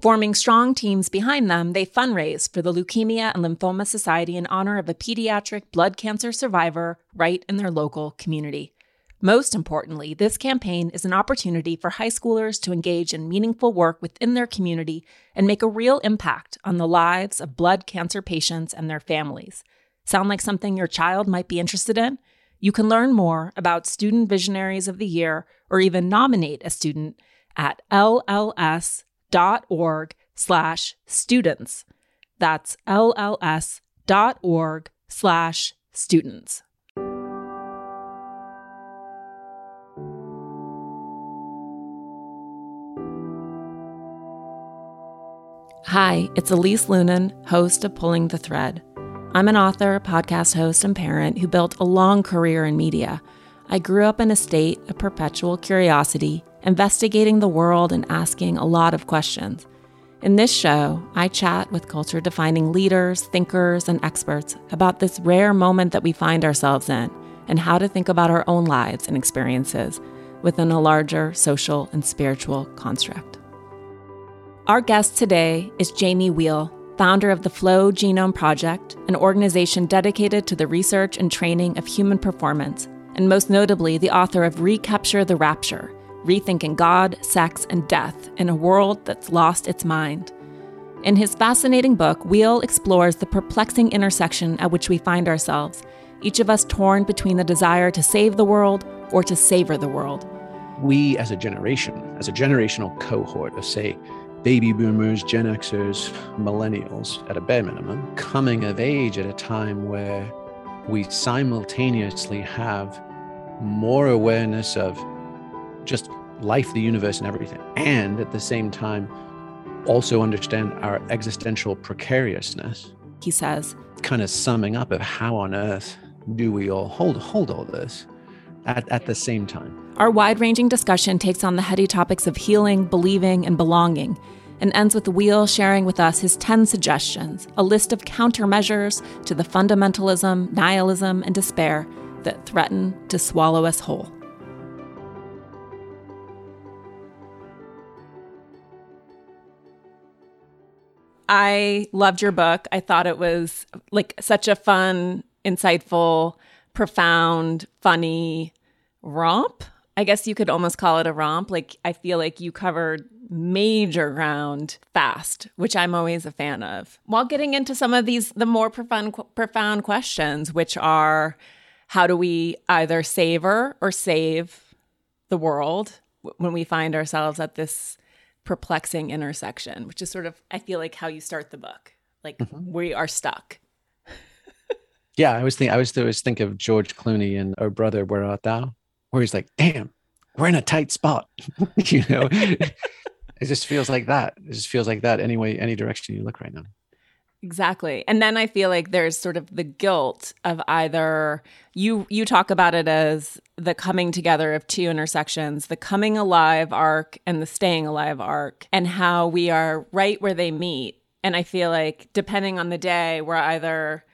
Forming strong teams behind them, they fundraise for the Leukemia and Lymphoma Society in honor of a pediatric blood cancer survivor right in their local community. Most importantly, this campaign is an opportunity for high schoolers to engage in meaningful work within their community and make a real impact on the lives of blood cancer patients and their families. Sound like something your child might be interested in? You can learn more about Student Visionaries of the Year or even nominate a student at lls.org/students. That's lls.org/students. Hi, it's Elise Lunen, host of Pulling the Thread. I'm an author, podcast host, and parent who built a long career in media. I grew up in a state of perpetual curiosity, investigating the world and asking a lot of questions. In this show, I chat with culture-defining leaders, thinkers, and experts about this rare moment that we find ourselves in and how to think about our own lives and experiences within a larger social and spiritual construct. Our guest today is Jamie Wheal, founder of the Flow Genome Project, an organization dedicated to the research and training of human performance, and most notably, the author of Recapture the Rapture, Rethinking God, Sex, and Death in a World That's Lost Its Mind. In his fascinating book, Wheal explores the perplexing intersection at which we find ourselves, each of us torn between the desire to save the world or to savor the world. We as a generation, as a generational cohort of, say, baby boomers, Gen Xers, millennials, at a bare minimum, coming of age at a time where we simultaneously have more awareness of just life, the universe, and everything, and at the same time also understand our existential precariousness. He says, kind of summing up of how on earth do we all hold all this at the same time. Our wide-ranging discussion takes on the heady topics of healing, believing, and belonging, and ends with Wheal sharing with us his 10 suggestions, a list of countermeasures to the fundamentalism, nihilism, and despair that threaten to swallow us whole. I loved your book. I thought it was like such a fun, insightful, profound, funny romp. I guess you could almost call it a romp. Like, I feel like you covered major ground fast, which I'm always a fan of, while getting into some of these, the more profound questions, which are, how do we either savor or save the world when we find ourselves at this perplexing intersection, which is sort of, I feel like, how you start the book. Like, we are stuck. Yeah, I always think of George Clooney in O Brother Where Art Thou, where he's like, damn, we're in a tight spot. You know, it just feels like that. It just feels like that anyway, any direction you look right now. Exactly. And then I feel like there's sort of the guilt of either, you talk about it as the coming together of two intersections, the coming alive arc and the staying alive arc, and how we are right where they meet. And I feel like, depending on the day, we're either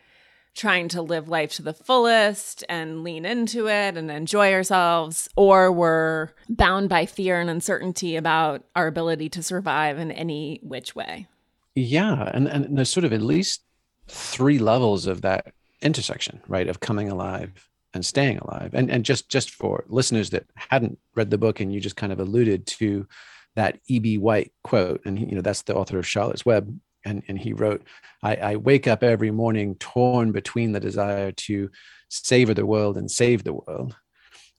trying to live life to the fullest and lean into it and enjoy ourselves, or we're bound by fear and uncertainty about our ability to survive in any which way. Yeah. And there's sort of at least three levels of that intersection, right? Of coming alive and staying alive. And just for listeners that hadn't read the book, and you just kind of alluded to that E.B. White quote, and you know, that's the author of Charlotte's Web. And he wrote, I wake up every morning torn between the desire to savor the world and save the world.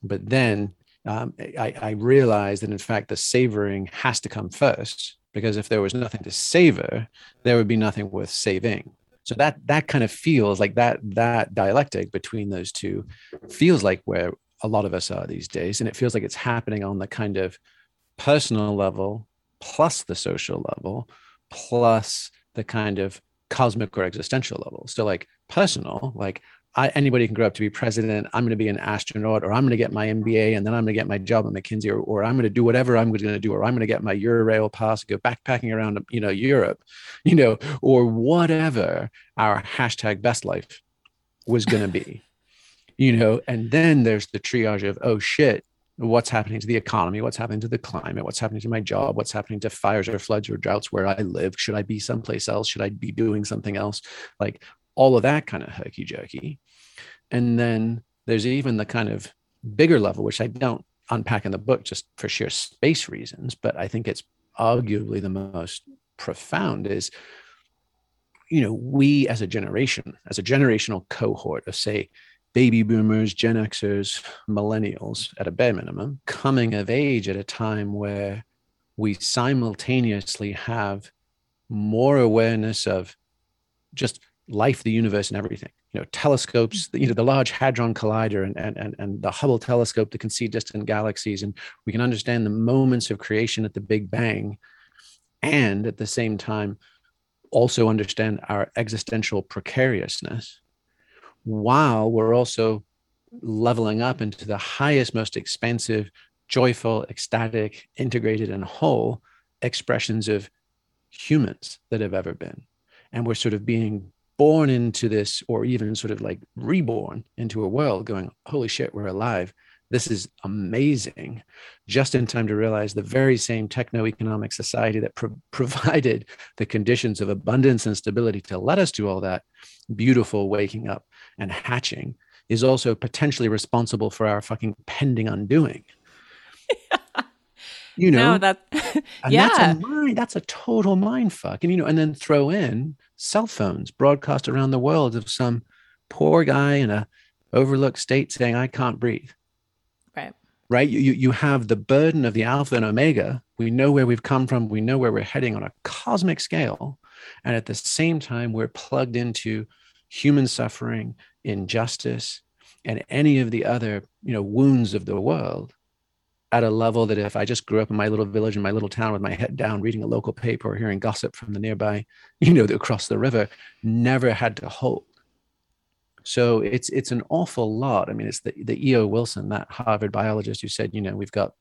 But then I realized that, in fact, the savoring has to come first, because if there was nothing to savor, there would be nothing worth saving. So that kind of feels like that dialectic between those two feels like where a lot of us are these days. And it feels like it's happening on the kind of personal level, plus the social level, plus the kind of cosmic or existential level. So like personal, like anybody can grow up to be president. I'm going to be an astronaut, or I'm going to get my MBA, and then I'm going to get my job at McKinsey, or I'm going to do whatever I'm going to do, or I'm going to get my Eurail pass, go backpacking around, Europe, or whatever our hashtag best life was going to be, And then there's the triage of, oh shit, what's happening to the economy? What's happening to the climate? What's happening to my job? What's happening to fires or floods or droughts where I live? Should I be someplace else? Should I be doing something else? Like all of that kind of herky-jerky. And then there's even the kind of bigger level, which I don't unpack in the book just for sheer space reasons, but I think it's arguably the most profound is, we as a generation, as a generational cohort of, say, baby boomers, Gen Xers, millennials at a bare minimum, coming of age at a time where we simultaneously have more awareness of just life, the universe, and everything. Telescopes, the Large Hadron Collider and the Hubble telescope that can see distant galaxies, and we can understand the moments of creation at the Big Bang, and at the same time also understand our existential precariousness, while we're also leveling up into the highest, most expansive, joyful, ecstatic, integrated, and whole expressions of humans that have ever been. And we're sort of being born into this, or even sort of like reborn into a world going, holy shit, we're alive. This is amazing. Just in time to realize the very same techno-economic society that provided the conditions of abundance and stability to let us do all that beautiful waking up and hatching is also potentially responsible for our fucking pending undoing. That's a total mind fuck. And, and then throw in cell phones broadcast around the world of some poor guy in a overlooked state saying, I can't breathe. Right? You have the burden of the alpha and omega. We know where we've come from. We know where we're heading on a cosmic scale. And at the same time, we're plugged into human suffering, injustice, and any of the other, wounds of the world at a level that if I just grew up in my little village, in my little town with my head down, reading a local paper or hearing gossip from the nearby, across the river, never had to hold. So it's an awful lot. I mean, it's the E.O. Wilson, that Harvard biologist who said, we've got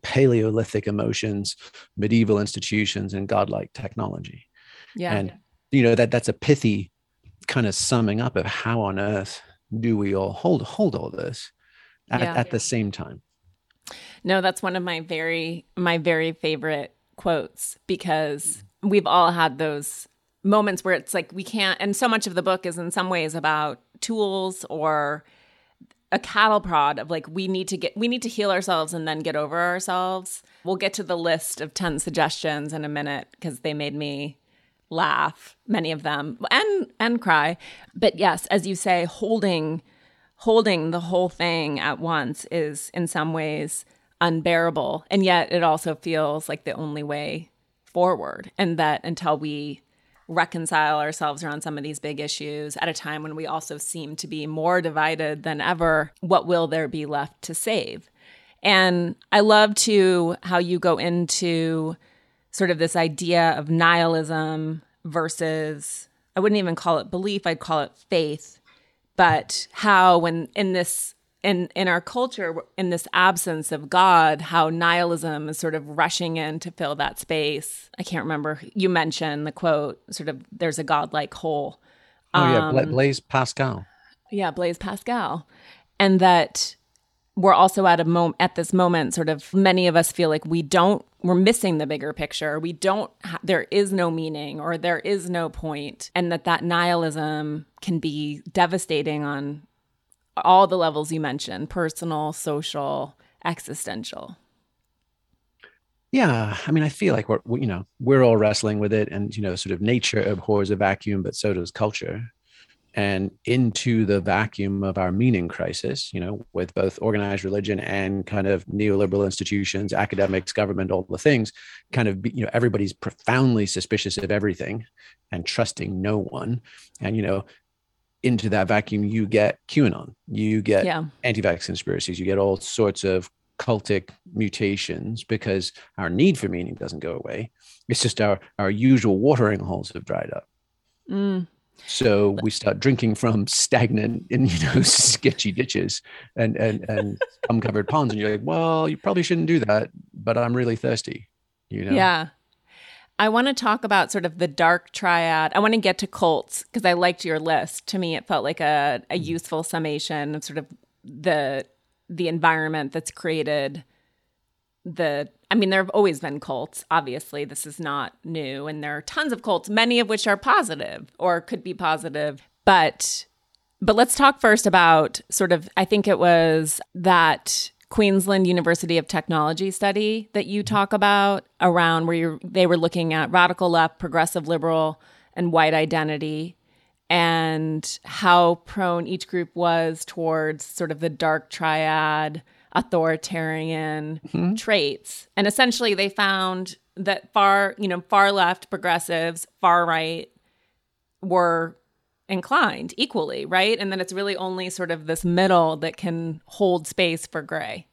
Paleolithic emotions, medieval institutions, and godlike technology. Yeah. And, that's a pithy kind of summing up of how on earth do we all hold all this at the same time. No, that's one of my very favorite quotes, because we've all had those moments where it's like we can't, and so much of the book is in some ways about tools or a cattle prod of like, we need to heal ourselves and then get over ourselves. We'll get to the list of 10 suggestions in a minute because they made me laugh, many of them, and cry. But yes, as you say, holding the whole thing at once is in some ways unbearable. And yet it also feels like the only way forward, and that until we reconcile ourselves around some of these big issues at a time when we also seem to be more divided than ever, what will there be left to save? And I love too how you go into sort of this idea of nihilism versus, I wouldn't even call it belief, I'd call it faith, but how when in our culture, in this absence of God, how nihilism is sort of rushing in to fill that space. I can't remember. You mentioned the quote, sort of, there's a godlike hole. Blaise Pascal. Yeah, Blaise Pascal. And that we're also at this moment, sort of, many of us feel like we're missing the bigger picture. There is no meaning, or there is no point. And that nihilism can be devastating on all the levels you mentioned, personal, social, existential. Yeah. I mean, I feel like we're all wrestling with it, and, sort of nature abhors a vacuum, but so does culture. And into the vacuum of our meaning crisis, with both organized religion and kind of neoliberal institutions, academics, government, all the things, kind of, everybody's profoundly suspicious of everything and trusting no one. And, into that vacuum, you get QAnon, you get anti-vax conspiracies, you get all sorts of cultic mutations, because our need for meaning doesn't go away. It's just our usual watering holes have dried up. Mm. So we start drinking from stagnant and, you know, sketchy ditches and uncovered ponds. And you're like, well, you probably shouldn't do that, but I'm really thirsty, you know? Yeah. I want to talk about sort of the dark triad. I want to get to cults because I liked your list. To me, it felt like a useful summation of sort of the environment that's created the, I mean, there have always been cults. Obviously, this is not new. And there are tons of cults, many of which are positive or could be positive. But let's talk first about sort of, I think it was that Queensland University of Technology study that you talk about around where they were looking at radical left, progressive liberal, and white identity and how prone each group was towards sort of the dark triad authoritarian traits. And essentially they found that far left progressives, far right were inclined equally, right? And then it's really only sort of this middle that can hold space for gray.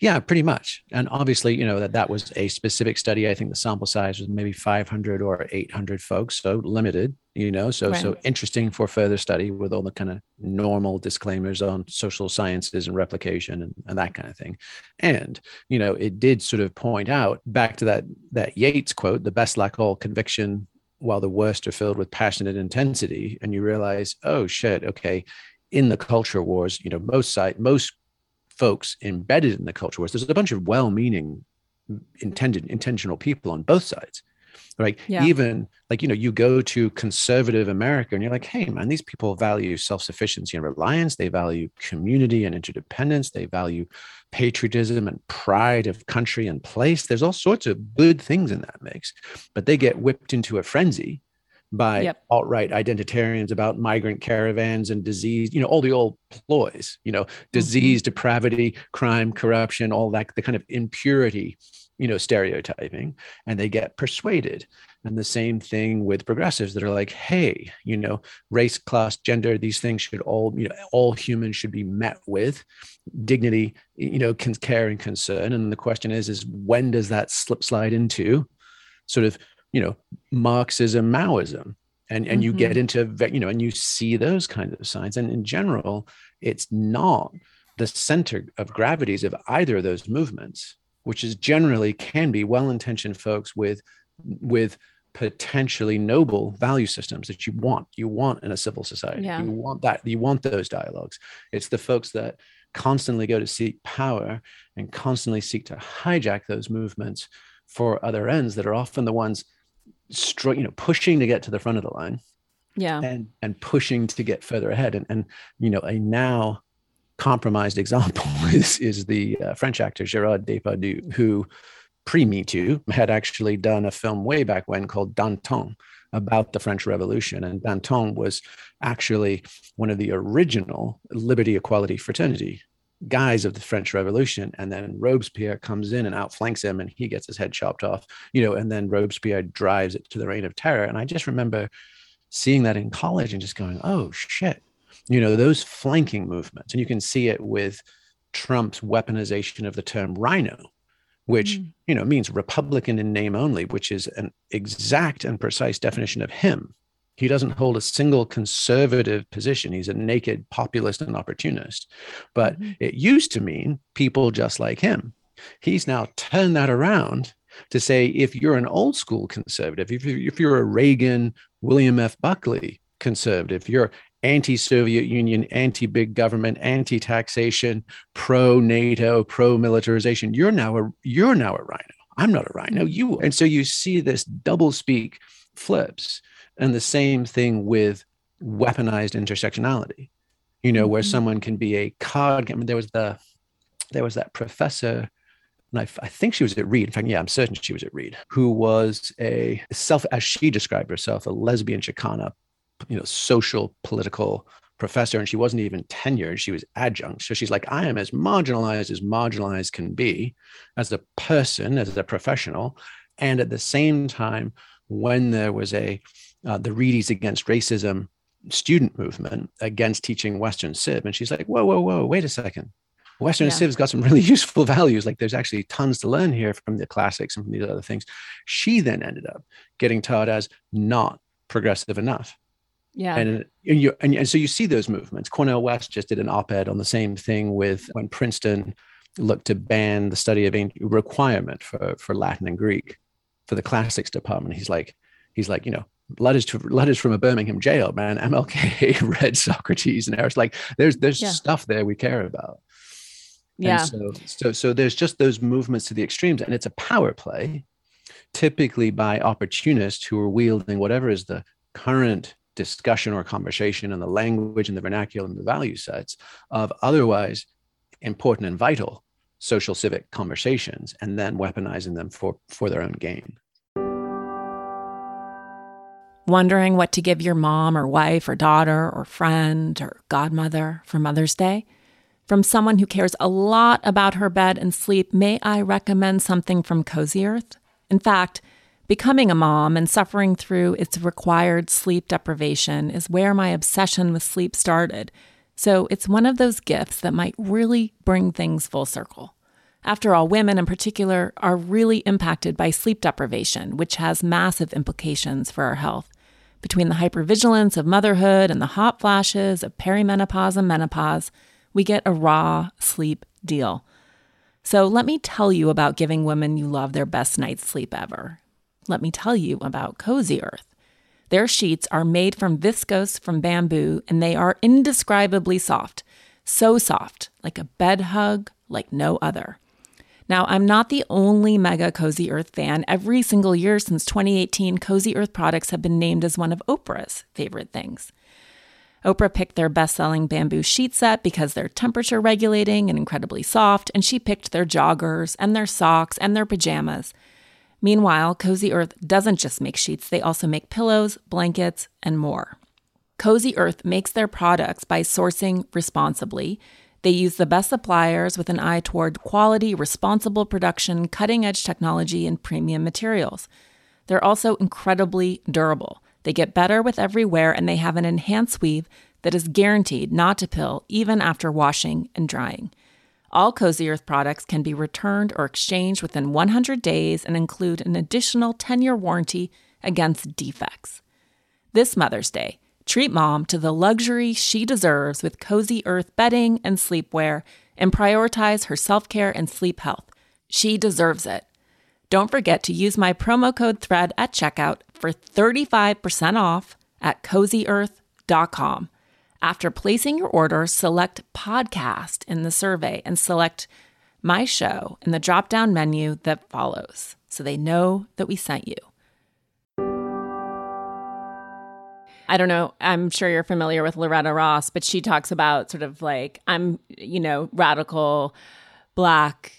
Yeah, pretty much. And obviously, you know, that was a specific study. I think the sample size was maybe 500 or 800 folks, so limited, you know, so interesting for further study with all the kind of normal disclaimers on social sciences and replication and that kind of thing. And, you know, it did sort of point out back to that Yates quote, the best lack all conviction while the worst are filled with passionate intensity. And you realize, oh shit, okay, in the culture wars, you know, most folks embedded in the culture wars, there's a bunch of well-meaning, intentional people on both sides, right? Yeah. Even like, you know, you go to conservative America and you're like, hey man, these people value self-sufficiency and reliance. They value community and interdependence. They value patriotism and pride of country and place. There's all sorts of good things in that mix, but they get whipped into a frenzy by alt-right identitarians about migrant caravans and disease, you know, all the old ploys, you know, disease, depravity, crime, corruption, all that, the kind of impurity, you know, stereotyping, and they get persuaded. And the same thing with progressives that are like, hey, you know, race, class, gender, these things should all, you know, all humans should be met with dignity, you know, care and concern. And the question is when does that slide into sort of, you know, Marxism, Maoism, and you get into, you know, and you see those kinds of signs. And in general, it's not the center of gravities of either of those movements, which is generally can be well-intentioned folks with potentially noble value systems that you want in a civil society. Yeah. You want those dialogues. It's the folks that constantly go to seek power and constantly seek to hijack those movements for other ends that are often the ones pushing to get to the front of the line, and pushing to get further ahead. And you know, a now compromised example is the French actor Gerard Depardieu, who pre-Me Too had actually done a film way back when called Danton about the French Revolution. And Danton was actually one of the original liberty, equality, fraternity guys of the French Revolution. And then Robespierre comes in and outflanks him and he gets his head chopped off, you know, and then Robespierre drives it to the Reign of Terror. And I just remember seeing that in college and just going, oh shit, you know, those flanking movements. And you can see it with Trump's weaponization of the term rhino, which, you know, means Republican in name only, which is an exact and precise definition of him. He doesn't hold a single conservative position. He's a naked populist and opportunist. But it used to mean people just like him. He's now turned that around to say, if you're an old school conservative, if you're a Reagan, William F. Buckley conservative, you're anti-Soviet Union, anti-big government, anti-taxation, pro-NATO, pro-militarization, you're now a rhino. I'm not a rhino. You are. And so you see this double speak flips. And the same thing with weaponized intersectionality, you know, where someone can be a card. I mean, there was that professor, and I think she was at Reed. In fact, yeah, I'm certain she was at Reed, who was as she described herself, a lesbian Chicana, you know, social political professor. And she wasn't even tenured. She was adjunct. So she's like, I am as marginalized can be as a person, as a professional. And at the same time, when there was the Reedies Against Racism student movement against teaching Western Civ. And she's like, whoa, wait a second. Western Civ's got some really useful values. Like there's actually tons to learn here from the classics and from these other things. She then ended up getting tarred as not progressive enough. Yeah. And so you see those movements. Cornel West just did an op-ed on the same thing with when Princeton looked to ban the study of requirement for Latin and Greek for the classics department. He's like, you know, letters from a Birmingham jail, man. MLK read Socrates, and it's like there's stuff there we care about. Yeah. And so there's just those movements to the extremes, and it's a power play, typically by opportunists who are wielding whatever is the current discussion or conversation and the language and the vernacular and the value sets of otherwise important and vital social civic conversations, and then weaponizing them for their own gain. Wondering what to give your mom or wife or daughter or friend or godmother for Mother's Day? From someone who cares a lot about her bed and sleep, may I recommend something from Cozy Earth? In fact, becoming a mom and suffering through its required sleep deprivation is where my obsession with sleep started. So it's one of those gifts that might really bring things full circle. After all, women in particular are really impacted by sleep deprivation, which has massive implications for our health. Between the hypervigilance of motherhood and the hot flashes of perimenopause and menopause, we get a raw sleep deal. So let me tell you about giving women you love their best night's sleep ever. Let me tell you about Cozy Earth. Their sheets are made from viscose from bamboo, and they are indescribably soft. So soft, like a bed hug, like no other. Now, I'm not the only mega Cozy Earth fan. Every single year since 2018, Cozy Earth products have been named as one of Oprah's favorite things. Oprah picked their best-selling bamboo sheet set because they're temperature regulating and incredibly soft, and she picked their joggers and their socks and their pajamas. Meanwhile, Cozy Earth doesn't just make sheets, they also make pillows, blankets, and more. Cozy Earth makes their products by sourcing responsibly. They use the best suppliers with an eye toward quality, responsible production, cutting-edge technology, and premium materials. They're also incredibly durable. They get better with every wear, and they have an enhanced weave that is guaranteed not to pill even after washing and drying. All Cozy Earth products can be returned or exchanged within 100 days and include an additional 10-year warranty against defects. This Mother's Day, treat mom to the luxury she deserves with Cozy Earth bedding and sleepwear, and prioritize her self-care and sleep health. She deserves it. Don't forget to use my promo code THREAD at checkout for 35% off at CozyEarth.com. After placing your order, select podcast in the survey and select my show in the drop-down menu that follows, so they know that we sent you. I don't know, I'm sure you're familiar with Loretta Ross, but she talks about sort of like, I'm, you know, radical Black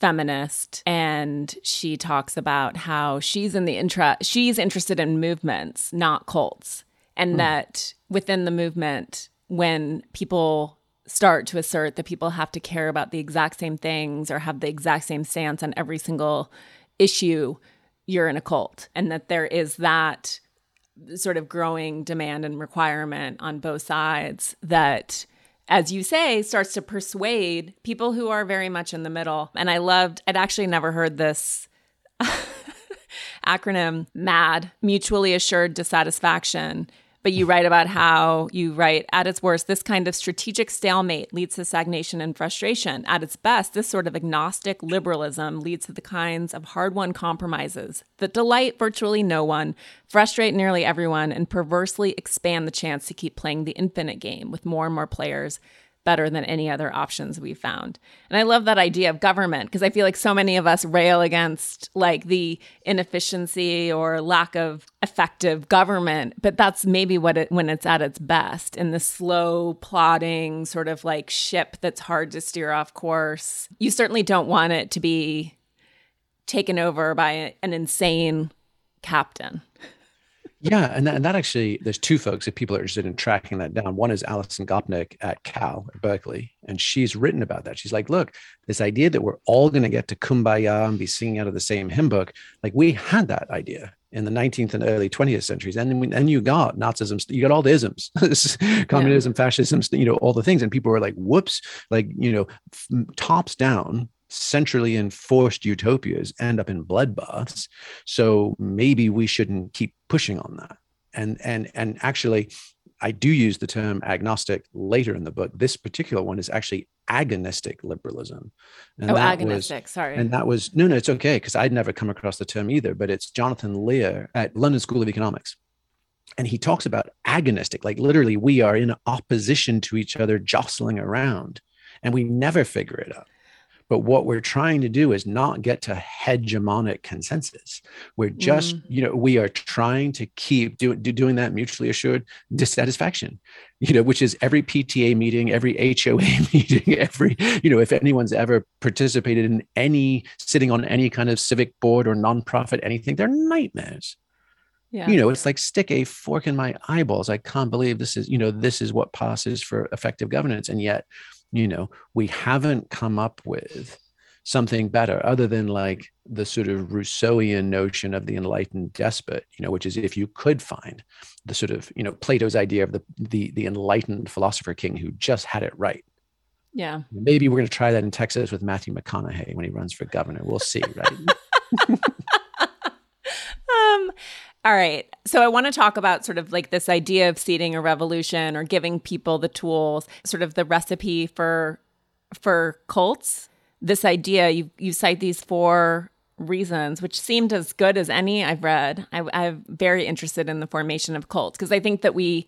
feminist, and she talks about how she's interested in movements, not cults, and that within the movement, when people start to assert that people have to care about the exact same things or have the exact same stance on every single issue, you're in a cult, and that there is that sort of growing demand and requirement on both sides that, as you say, starts to persuade people who are very much in the middle. And I'd actually never heard this acronym, MAD, mutually assured dissatisfaction. But you write about how at its worst, this kind of strategic stalemate leads to stagnation and frustration. At its best, this sort of agnostic liberalism leads to the kinds of hard-won compromises that delight virtually no one, frustrate nearly everyone, and perversely expand the chance to keep playing the infinite game with more and more players better than any other options we've found. And I love that idea of government, because I feel like so many of us rail against like the inefficiency or lack of effective government, but that's maybe when it's at its best, in the slow plodding sort of like ship that's hard to steer off course. You certainly don't want it to be taken over by an insane captain. Yeah, and that actually, there's two folks that people are interested in tracking that down. One is Alison Gopnik at Cal, at Berkeley, and she's written about that. She's like, look, this idea that we're all going to get to Kumbaya and be singing out of the same hymn book, like we had that idea in the 19th and early 20th centuries. And you got Nazism, you got all the isms, communism, fascism, you know, all the things. And people were like, whoops, like, you know, tops down, centrally enforced utopias end up in bloodbaths. So maybe we shouldn't keep pushing on that. And actually, I do use the term agnostic later in the book. This particular one is actually agonistic liberalism. And And that was, no, it's okay, because I'd never come across the term either, but it's Jonathan Lear at London School of Economics. And he talks about agonistic, like literally we are in opposition to each other, jostling around, and we never figure it out. But what we're trying to do is not get to hegemonic consensus. We're just, we are trying to keep doing that mutually assured dissatisfaction, which is every PTA meeting, every HOA meeting, every, if anyone's ever participated in any, sitting on any kind of civic board or nonprofit, anything, they're nightmares. Yeah. It's like stick a fork in my eyeballs. I can't believe this is, this is what passes for effective governance. And yet, we haven't come up with something better other than like the sort of Rousseauian notion of the enlightened despot, which is if you could find the sort of, Plato's idea of the enlightened philosopher king who just had it right. Yeah. Maybe we're going to try that in Texas with Matthew McConaughey when he runs for governor. We'll see, right? All right. So I want to talk about sort of like this idea of seeding a revolution or giving people the tools, sort of the recipe for cults. This idea, you cite these four reasons, which seemed as good as any I've read. I'm very interested in the formation of cults because I think that we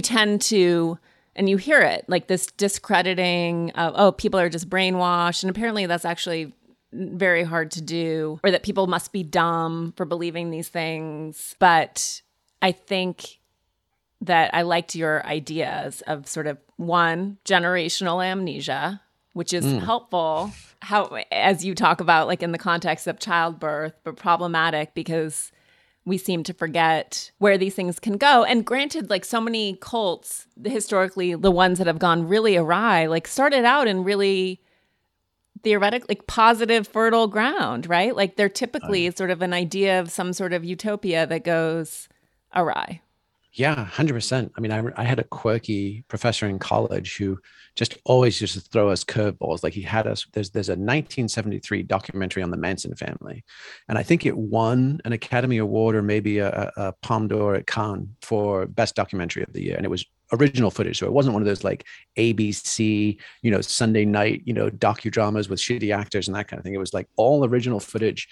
tend to, and you hear it, like this discrediting of, people are just brainwashed. And apparently that's actually very hard to do, or that people must be dumb for believing these things. But I think that I liked your ideas of sort of one, generational amnesia, which is helpful, as you talk about, like in the context of childbirth, but problematic because we seem to forget where these things can go. And granted, like so many cults, historically, the ones that have gone really awry, like started out in really theoretically, like positive, fertile ground, right? Like they're typically sort of an idea of some sort of utopia that goes awry. Yeah, 100%. I mean, I had a quirky professor in college who just always used to throw us curveballs. Like he had us, there's a 1973 documentary on the Manson family. And I think it won an Academy Award or maybe a Palme d'Or at Cannes for best documentary of the year. And it was original footage. So it wasn't one of those like ABC, Sunday night, docudramas with shitty actors and that kind of thing. It was like all original footage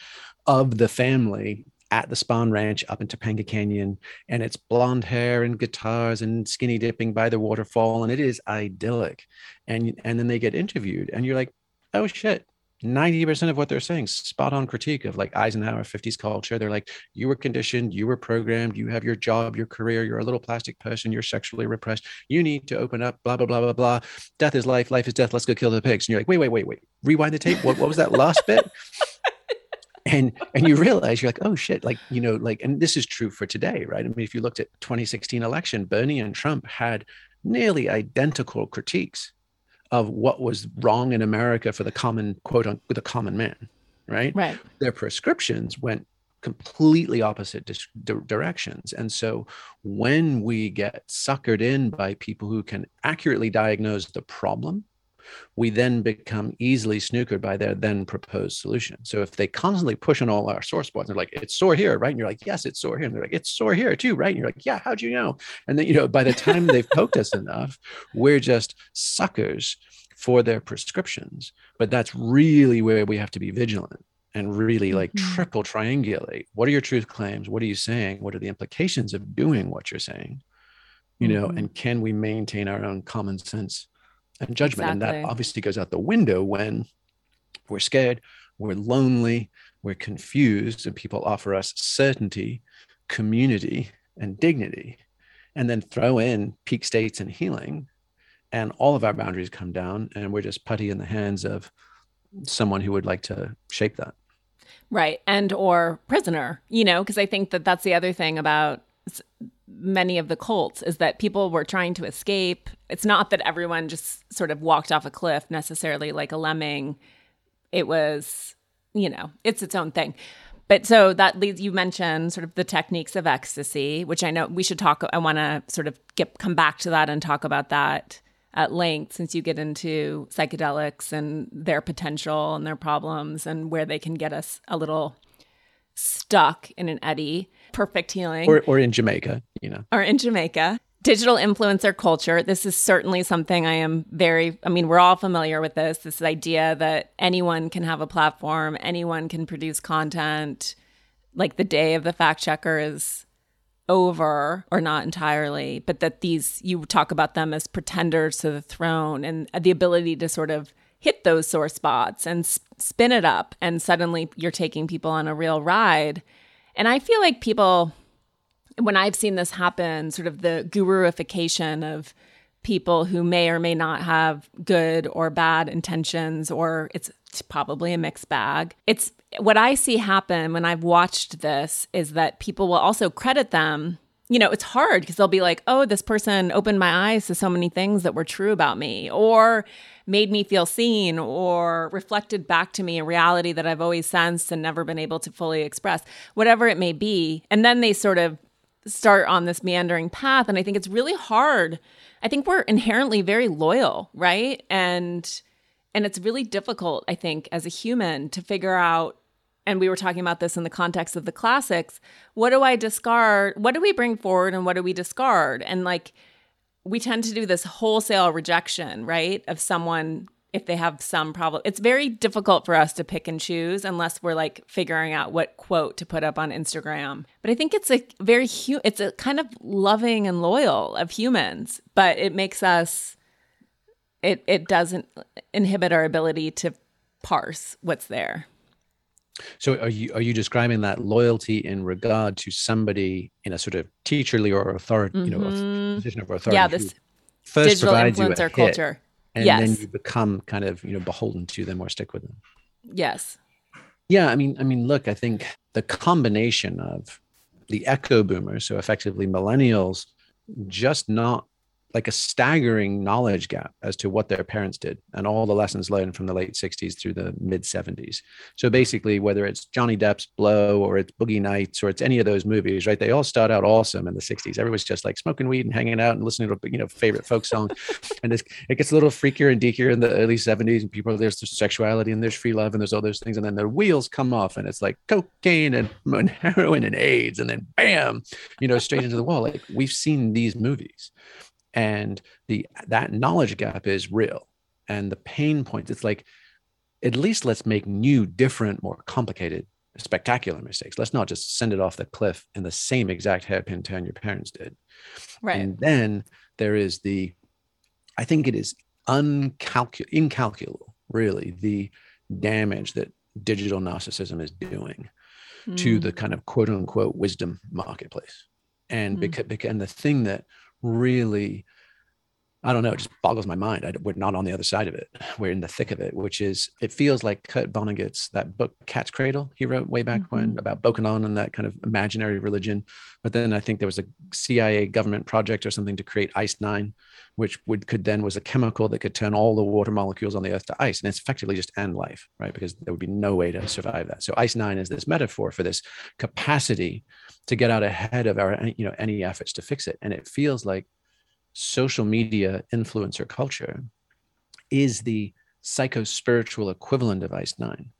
of the family at the Spahn Ranch up in Topanga Canyon, and it's blonde hair and guitars and skinny dipping by the waterfall, and it is idyllic. And then they get interviewed, and you're like, oh shit, 90% of what they're saying, spot on critique of like Eisenhower 50s culture. They're like, you were conditioned, you were programmed, you have your job, your career, you're a little plastic person, you're sexually repressed, you need to open up, blah, blah, blah, blah, blah. Death is life, life is death, let's go kill the pigs. And you're like, wait, rewind the tape. What was that last bit? And you realize you're like, oh shit, like, and this is true for today, right? I mean, if you looked at 2016 election, Bernie and Trump had nearly identical critiques of what was wrong in America for the common, quote unquote, the common man, right? Right. Their prescriptions went completely opposite directions. And so when we get suckered in by people who can accurately diagnose the problem, we then become easily snookered by their then proposed solution. So if they constantly push on all our sore spots, they're like, it's sore here, right? And you're like, yes, it's sore here. And they're like, it's sore here too, right? And you're like, yeah, how'd you know? And then, by the time they've poked us enough, we're just suckers for their prescriptions. But that's really where we have to be vigilant and really like triple triangulate. What are your truth claims? What are you saying? What are the implications of doing what you're saying? And can we maintain our own common sense and judgment? Exactly. And that obviously goes out the window when we're scared, we're lonely, we're confused, and people offer us certainty, community, and dignity, and then throw in peak states and healing, and all of our boundaries come down, and we're just putty in the hands of someone who would like to shape that. Right. And or prisoner, because I think that that's the other thing about many of the cults is that people were trying to escape. It's not that everyone just sort of walked off a cliff necessarily like a lemming. It was, it's its own thing. But so that leads, you mentioned sort of the techniques of ecstasy, which I know we should talk. I want to sort of come back to that and talk about that at length since you get into psychedelics and their potential and their problems and where they can get us a little stuck in an eddy. perfect healing. Or in Jamaica, you know. Or in Jamaica. Digital influencer culture. This is certainly something I am we're all familiar with this idea that anyone can have a platform, anyone can produce content. Like the day of the fact checker is over, or not entirely, but that you talk about them as pretenders to the throne, and the ability to sort of hit those sore spots and spin it up, and suddenly you're taking people on a real ride. And I feel like people, when I've seen this happen, sort of the guruification of people who may or may not have good or bad intentions, or it's probably a mixed bag. It's what I see happen when I've watched this is that people will also credit them. You know, it's hard because they'll be like, oh, this person opened my eyes to so many things that were true about me, or made me feel seen, or reflected back to me a reality that I've always sensed and never been able to fully express, whatever it may be. And then they sort of start on this meandering path. And I think it's really hard. I think we're inherently very loyal, right? And it's really difficult, I think, as a human to figure out, and we were talking about this in the context of the classics, what do I discard? What do we bring forward and what do we discard? And like, we tend to do this wholesale rejection, right, of someone if they have some problem. It's very difficult for us to pick and choose unless we're like figuring out what quote to put up on Instagram. But I think it's a very it's a kind of loving and loyal of humans, but it makes us, it doesn't inhibit our ability to parse what's there. So are you describing that loyalty in regard to somebody in a sort of teacherly or authority, mm-hmm. Position of authority? Yeah, this first digital influencer culture. And yes. Then you become kind of, beholden to them or stick with them. Yes. Yeah. I mean, look, I think the combination of the echo boomers, so effectively millennials, just not like a staggering knowledge gap as to what their parents did and all the lessons learned from the late 60s through the mid 70s. So basically, whether it's Johnny Depp's Blow or it's Boogie Nights or it's any of those movies, right? They all start out awesome in the 60s. Everyone's just like smoking weed and hanging out and listening to, favorite folk songs. And it gets a little freakier and deakier in the early 70s, and there's sexuality and there's free love and there's all those things. And then the wheels come off and it's like cocaine and heroin and AIDS, and then bam, straight into the wall. Like, we've seen these movies. And that knowledge gap is real. And the pain points, it's like, at least let's make new, different, more complicated, spectacular mistakes. Let's not just send it off the cliff in the same exact hairpin turn your parents did. Right. And then there is I think it is incalculable, really, the damage that digital narcissism is doing to the kind of quote unquote wisdom marketplace. And because the thing that really, I don't know, it just boggles my mind. We're not on the other side of it. We're in the thick of it, which is, it feels like Kurt Vonnegut's, that book, Cat's Cradle, he wrote way back when about Bokanon and that kind of imaginary religion. But then I think there was a CIA government project or something to create Ice 9, which was a chemical that could turn all the water molecules on the earth to ice. And it's effectively just end life, right? Because there would be no way to survive that. So Ice 9 is this metaphor for this capacity to get out ahead of our, any efforts to fix it. And it feels like social media influencer culture is the psycho-spiritual equivalent of Ice 9.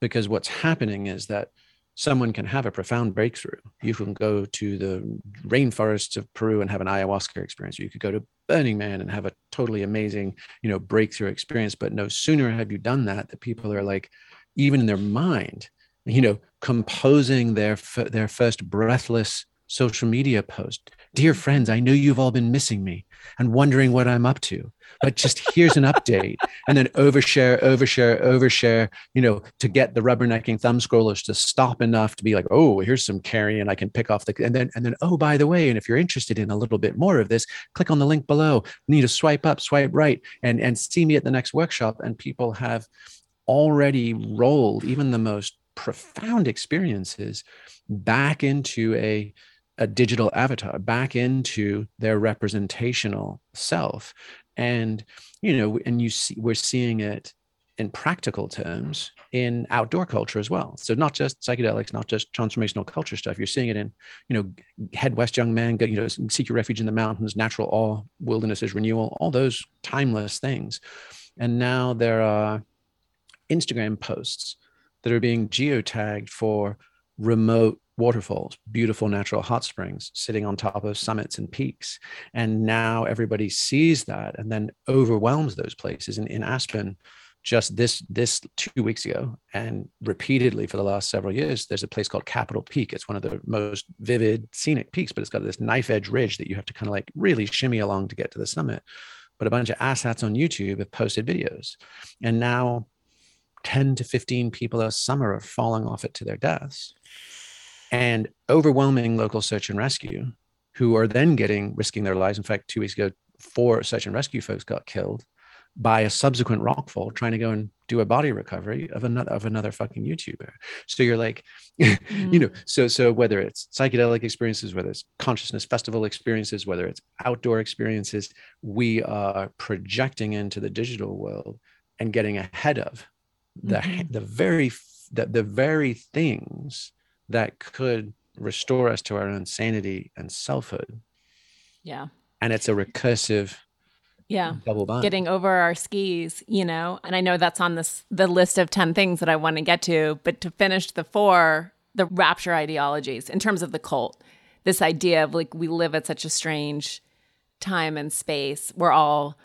Because what's happening is that someone can have a profound breakthrough. You can go to the rainforests of Peru and have an ayahuasca experience. You could go to Burning Man and have a totally amazing, breakthrough experience. But no sooner have you done that, the people are like, even in their mind, composing their first breathless social media post. Dear friends, I know you've all been missing me and wondering what I'm up to, but just here's an update. And then overshare, to get the rubbernecking thumb scrollers to stop enough to be like, oh, here's some carrion I can pick off the, and then, oh, by the way, and if you're interested in a little bit more of this, click on the link below, need to swipe up, swipe right, and see me at the next workshop. And people have already rolled even the most profound experiences back into a digital avatar, back into their representational self. And we're seeing it in practical terms in outdoor culture as well. So not just psychedelics, not just transformational culture stuff. You're seeing it in head west, young man, go, seek your refuge in the mountains, natural awe, wildernesses, renewal, all those timeless things. And now there are Instagram posts that are being geotagged for remote waterfalls, beautiful natural hot springs sitting on top of summits and peaks. And now everybody sees that and then overwhelms those places. And in Aspen, just this 2 weeks ago, and repeatedly for the last several years, there's a place called Capitol Peak. It's one of the most vivid scenic peaks, but it's got this knife edge ridge that you have to kind of like really shimmy along to get to the summit. But a bunch of asshats on YouTube have posted videos. And now 10 to 15 people a summer are falling off it to their deaths. And overwhelming local search and rescue, who are then risking their lives. In fact, 2 weeks ago, 4 search and rescue folks got killed by a subsequent rockfall trying to go and do a body recovery of another fucking YouTuber. So you're like, mm-hmm. So whether it's psychedelic experiences, whether it's consciousness festival experiences, whether it's outdoor experiences, we are projecting into the digital world and getting ahead of mm-hmm. the very things that could restore us to our own sanity and selfhood. Yeah. And it's a recursive double bind. Getting over our skis, and I know that's on the list of 10 things that I want to get to, but to finish the rapture ideologies in terms of the cult, this idea of like, we live at such a strange time and space. We're all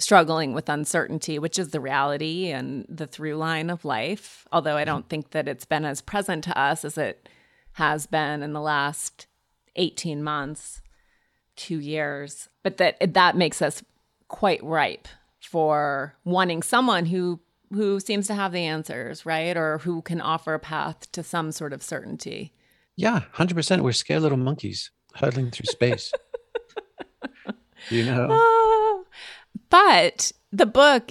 struggling with uncertainty, which is the reality and the through line of life. Although I don't think that it's been as present to us as it has been in the last 18 months, 2 years, but that makes us quite ripe for wanting someone who seems to have the answers, right? Or who can offer a path to some sort of certainty. Yeah, 100%. We're scared little monkeys hurtling through space. But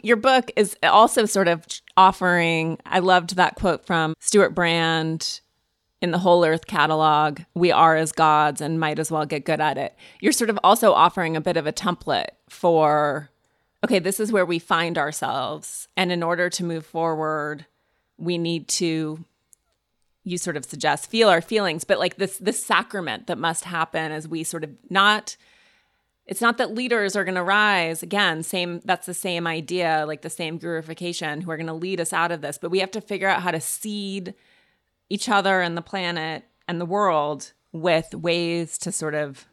your book is also sort of offering, I loved that quote from Stuart Brand in the Whole Earth catalog, "We are as gods and might as well get good at it." You're sort of also offering a bit of a template for, okay, this is where we find ourselves. And in order to move forward, we need to, you sort of suggest, feel our feelings, but like this sacrament that must happen as we sort of not... It's not that leaders are going to rise again. That's the same idea, like the same glorification, who are going to lead us out of this. But we have to figure out how to seed each other and the planet and the world with ways to sort of,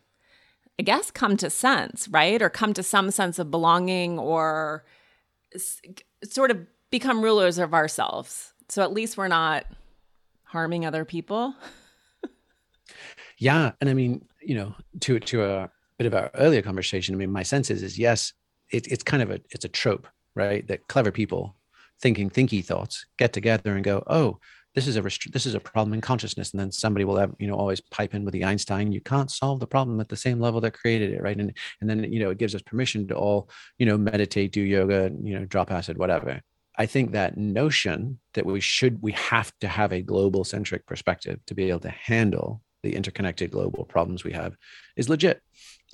I guess, come to sense, right? Or come to some sense of belonging, or sort of become rulers of ourselves. So at least we're not harming other people. Yeah, and I mean, to a bit of our earlier conversation, I mean, my sense is yes, it's kind of it's a trope, right? That clever people thinking thinky thoughts get together and go, oh, this is a problem in consciousness. And then somebody will have, always pipe in with the Einstein, you can't solve the problem at the same level that created it, right? And then, it gives us permission to all, meditate, do yoga, drop acid, whatever. I think that notion that we have to have a global centric perspective to be able to handle the interconnected global problems we have is legit.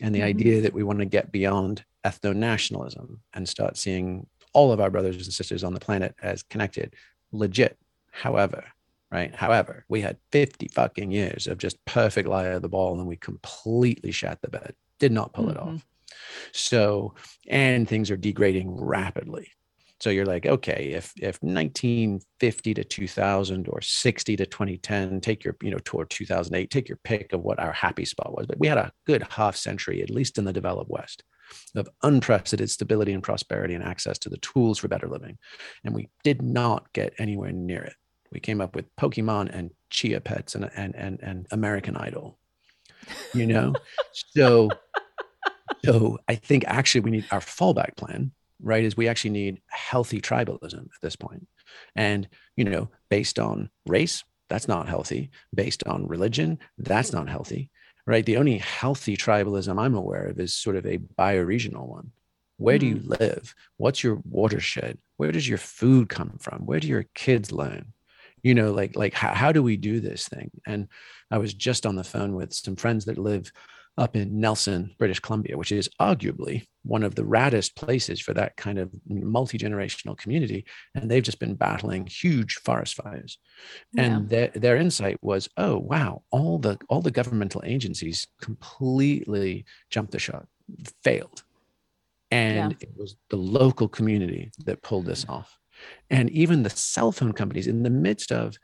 And the idea that we want to get beyond ethno-nationalism and start seeing all of our brothers and sisters on the planet as connected, legit. However, we had 50 fucking years of just perfect lie of the ball, and we completely shat the bed, did not pull it off. So, and things are degrading rapidly. So you're like, okay, if 1950 to 2000 or 60 to 2010, take your, toward 2008, take your pick of what our happy spot was. But we had a good half century, at least in the developed West, of unprecedented stability and prosperity and access to the tools for better living. And we did not get anywhere near it. We came up with Pokemon and Chia Pets and American Idol, So I think actually we need our fallback plan. Right, is we actually need healthy tribalism at this point. And, based on race, that's not healthy. Based on religion, that's not healthy, right? The only healthy tribalism I'm aware of is sort of a bioregional one. Where do you live? What's your watershed? Where does your food come from? Where do your kids learn? How do we do this thing? And I was just on the phone with some friends that live up in Nelson, British Columbia, which is arguably one of the raddest places for that kind of multi-generational community. And they've just been battling huge forest fires. Yeah. And their insight was, oh, wow, all the governmental agencies completely jumped the shark, failed. And It was the local community that pulled this off. And even the cell phone companies in the midst of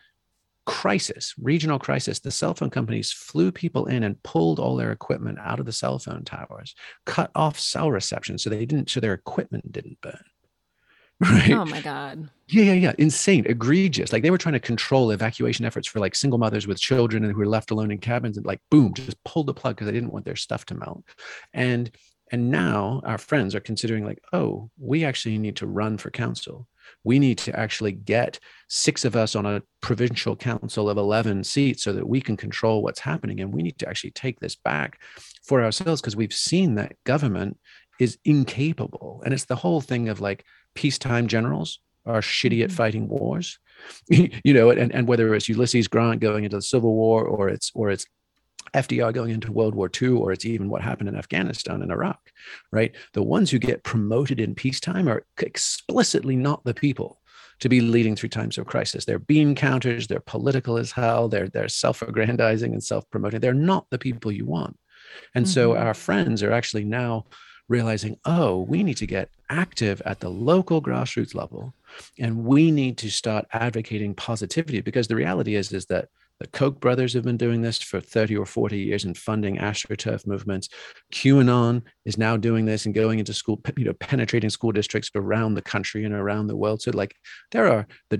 crisis, regional crisis, the cell phone companies flew people in and pulled all their equipment out of the cell phone towers, cut off cell reception so their equipment didn't burn. Right? Oh my God. Yeah. Insane, egregious. Like they were trying to control evacuation efforts for like single mothers with children and who were left alone in cabins, and like boom, just pulled the plug because they didn't want their stuff to melt. And now our friends are considering like, oh, we actually need to run for council. We need to actually get 6 of us on a provincial council of 11 seats so that we can control what's happening. And we need to actually take this back for ourselves because we've seen that government is incapable. And it's the whole thing of like peacetime generals are shitty at fighting wars, you know, and whether it's Ulysses Grant going into the Civil War or it's FDR going into World War II, or it's even what happened in Afghanistan and Iraq, right? The ones who get promoted in peacetime are explicitly not the people to be leading through times of crisis. They're bean counters, they're political as hell, they're self-aggrandizing and self-promoting. They're not the people you want. And so our friends are actually now realizing, oh, we need to get active at the local grassroots level, and we need to start advocating positivity, because the reality is that the Koch brothers have been doing this for 30 or 40 years and funding AstroTurf movements. QAnon is now doing this and going into school, you know, penetrating school districts around the country and around the world. So like there are the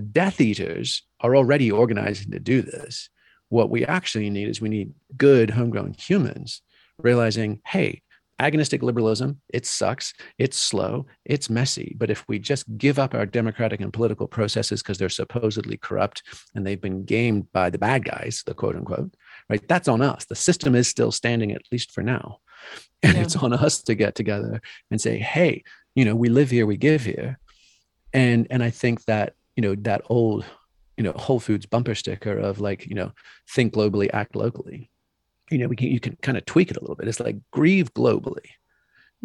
Death Eaters are already organizing to do this. What we actually need is we need good homegrown humans realizing, hey, agonistic liberalism, it sucks, it's slow, it's messy. But if we just give up our democratic and political processes because they're supposedly corrupt and they've been gamed by the bad guys, the quote unquote, right? That's on us. The system is still standing, at least for now. And it's on us to get together and say, hey, you know, we live here, we give here. And I think that, you know, that old, you know, Whole Foods bumper sticker of like, you know, think globally, act locally. You know, you can kind of tweak it a little bit. It's like grieve globally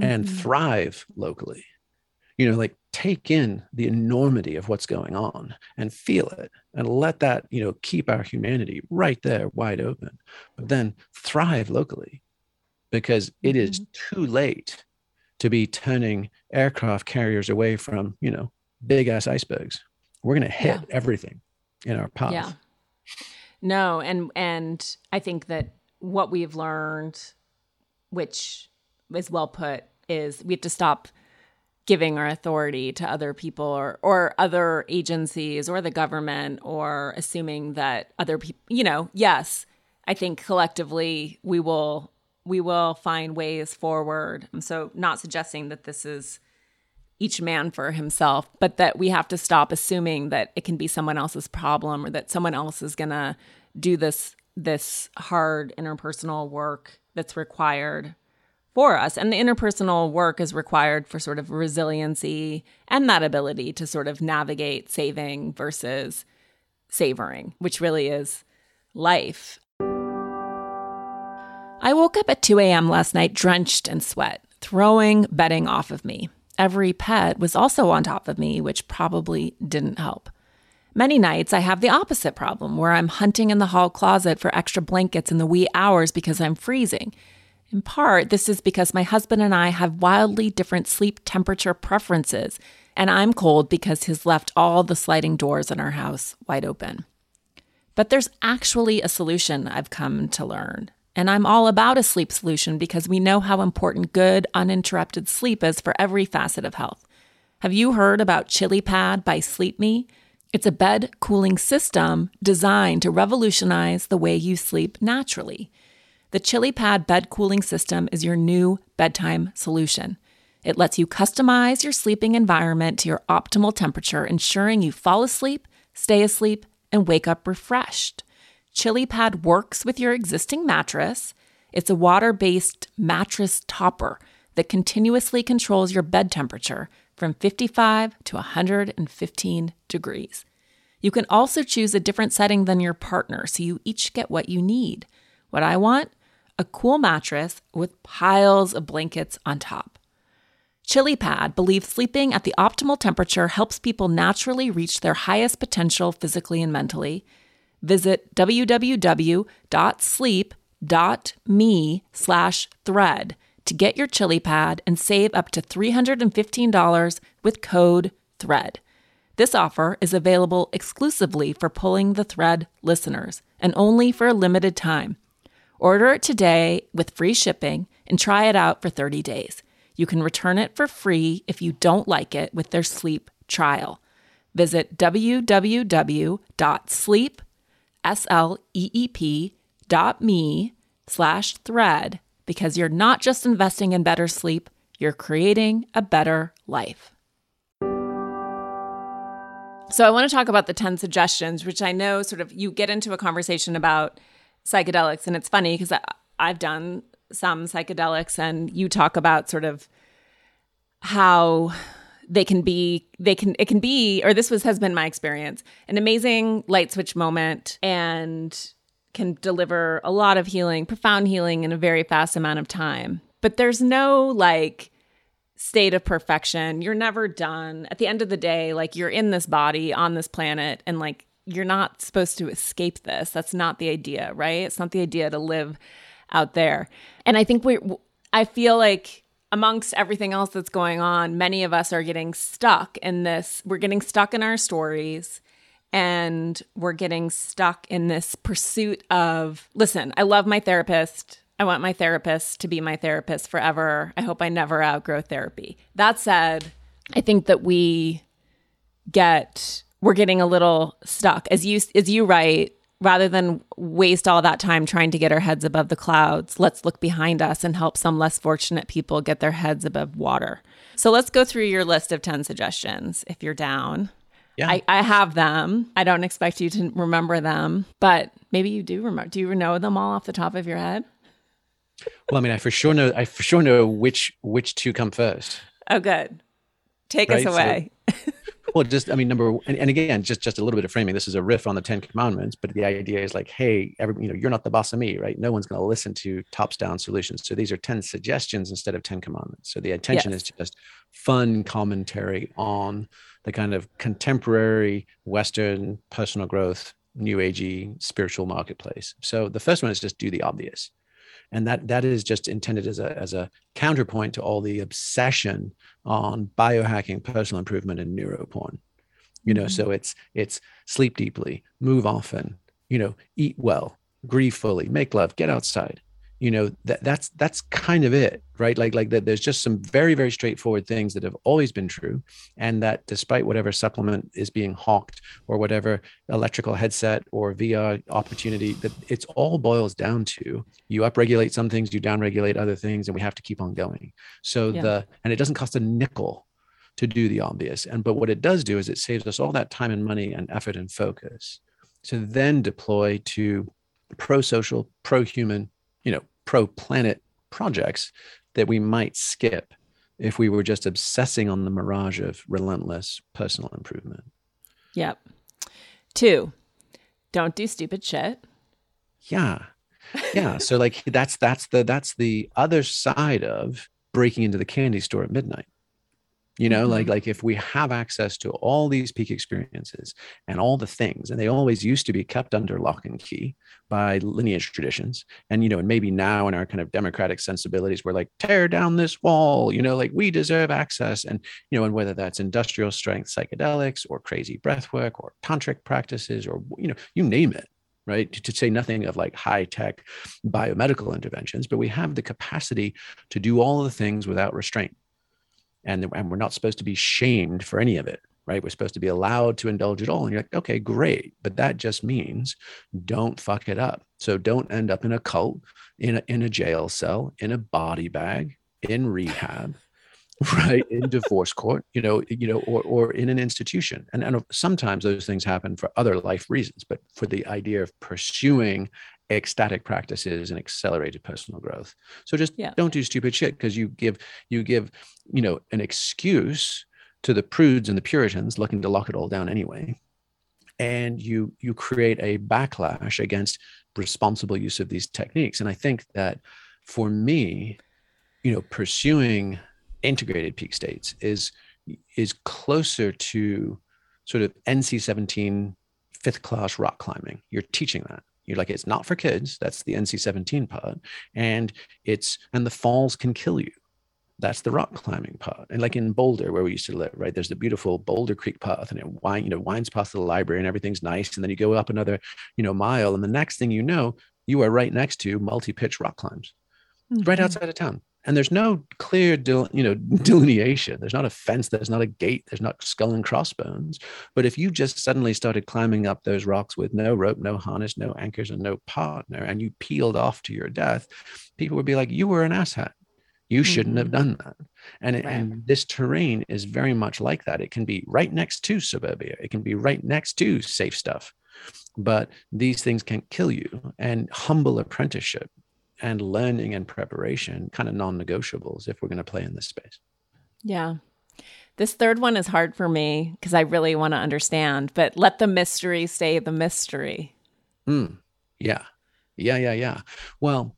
and thrive locally, you know, like take in the enormity of what's going on and feel it and let that, you know, keep our humanity right there wide open, but then thrive locally, because it is too late to be turning aircraft carriers away from, you know, big ass icebergs. We're going to hit everything in our path. Yeah. No. And I think that what we've learned, which is well put, is we have to stop giving our authority to other people or other agencies or the government, or assuming that other people, you know, yes, I think collectively we will find ways forward. So not suggesting that this is each man for himself, but that we have to stop assuming that it can be someone else's problem or that someone else is going to do this hard interpersonal work that's required for us. And the interpersonal work is required for sort of resiliency and that ability to sort of navigate saving versus savoring, which really is life. I woke up at 2 a.m. last night, drenched in sweat, throwing bedding off of me. Every pet was also on top of me, which probably didn't help. Many nights, I have the opposite problem, where I'm hunting in the hall closet for extra blankets in the wee hours because I'm freezing. In part, this is because my husband and I have wildly different sleep temperature preferences, and I'm cold because he's left all the sliding doors in our house wide open. But there's actually a solution I've come to learn, and I'm all about a sleep solution because we know how important good, uninterrupted sleep is for every facet of health. Have you heard about Chili Pad by SleepMe? It's a bed cooling system designed to revolutionize the way you sleep naturally. The Chili Pad bed cooling system is your new bedtime solution. It lets you customize your sleeping environment to your optimal temperature, ensuring you fall asleep, stay asleep, and wake up refreshed. Chili Pad works with your existing mattress. It's a water-based mattress topper that continuously controls your bed temperature from 55 to 115 degrees. You can also choose a different setting than your partner, so you each get what you need. What I want? A cool mattress with piles of blankets on top. Chili Pad believes sleeping at the optimal temperature helps people naturally reach their highest potential physically and mentally. Visit www.sleep.me/thread to get your Chili Pad and save up to $315 with code THREAD. This offer is available exclusively for Pulling the Thread listeners and only for a limited time. Order it today with free shipping and try it out for 30 days. You can return it for free if you don't like it with their sleep trial. Visit www.sleep.me/thread because you're not just investing in better sleep, you're creating a better life. So I want to talk about the 10 suggestions, which I know sort of you get into a conversation about psychedelics. And it's funny because I've done some psychedelics and you talk about sort of how this has been my experience, an amazing light switch moment and can deliver a lot of healing, profound healing in a very fast amount of time. But there's no like state of perfection. You're never done. At the end of the day, like you're in this body on this planet and like you're not supposed to escape this. That's not the idea, right? It's not the idea to live out there. And I think I feel like amongst everything else that's going on, many of us are getting stuck in this. We're getting stuck in our stories and we're getting stuck in this pursuit of, listen, I love my therapist. I want my therapist to be my therapist forever. I hope I never outgrow therapy. That said, I think that we're getting a little stuck. As you write, rather than waste all that time trying to get our heads above the clouds, let's look behind us and help some less fortunate people get their heads above water. So let's go through your list of 10 suggestions if you're down. Yeah. I have them. I don't expect you to remember them, but maybe you do remember. Do you know them all off the top of your head? Well, I mean, I for sure know which two come first. Oh, good. Take us away. So, well, just, I mean, number, and again, just a little bit of framing. This is a riff on the 10 Commandments, but the idea is like, hey, everybody, you know, you're not the boss of me, right? No one's going to listen to tops-down solutions. So these are 10 suggestions instead of 10 commandments. So the intention is just fun commentary on the kind of contemporary Western personal growth, new agey spiritual marketplace. So the first one is just do the obvious. And that is just intended as a counterpoint to all the obsession on biohacking, personal improvement, and neuroporn. You know, so it's sleep deeply, move often, you know, eat well, grieve fully, make love, get outside. You know, that's kind of it, right? Like that. There's just some very, very straightforward things that have always been true, and that despite whatever supplement is being hawked or whatever electrical headset or VR opportunity, that it's all boils down to you upregulate some things, you downregulate other things, and we have to keep on going. So and it doesn't cost a nickel to do the obvious, but what it does do is it saves us all that time and money and effort and focus to then deploy to pro-social, pro-human, you know, pro-planet projects that we might skip if we were just obsessing on the mirage of relentless personal improvement. Yep. 2, don't do stupid shit. Yeah. So like that's the other side of breaking into the candy store at midnight. You know, like if we have access to all these peak experiences and all the things, and they always used to be kept under lock and key by lineage traditions. And, you know, and maybe now in our kind of democratic sensibilities, we're like, tear down this wall, you know, like we deserve access. And, you know, and whether that's industrial strength psychedelics or crazy breathwork or tantric practices or, you know, you name it. Right? To say nothing of like high tech biomedical interventions, but we have the capacity to do all the things without restraint. And we're not supposed to be shamed for any of it, right? We're supposed to be allowed to indulge it all. And you're like, okay, great. But that just means don't fuck it up. So don't end up in a cult, in a jail cell, in a body bag, in rehab, right? In divorce court, you know, or in an institution. And sometimes those things happen for other life reasons, but for the idea of pursuing ecstatic practices and accelerated personal growth. So just don't do stupid shit, because you give, you know, an excuse to the prudes and the Puritans looking to lock it all down anyway. And you create a backlash against responsible use of these techniques. And I think that for me, you know, pursuing integrated peak states is closer to sort of NC-17 fifth class rock climbing. You're teaching that. You're like, it's not for kids. That's the NC-17 part. And the falls can kill you. that's the rock climbing path. And like in Boulder, where we used to live, right, there's the beautiful Boulder Creek path, and it winds past the library, and everything's nice. And then you go up another, mile, and the next thing you know, you are right next to multi-pitch rock climbs, mm-hmm. right outside of town. And there's no clear, delineation. There's not a fence. There's not a gate. There's not skull and crossbones. But if you just suddenly started climbing up those rocks with no rope, no harness, no anchors, and no partner, and you peeled off to your death, people would be like, "You were an asshat. You shouldn't mm-hmm. have done that." And this terrain is very much like that. It can be right next to suburbia. It can be right next to safe stuff. But these things can kill you. And humble apprenticeship and learning and preparation, kind of non-negotiables if we're going to play in this space. Yeah. This third one is hard for me because I really want to understand, but let the mystery stay the mystery. Mm. Yeah. Well,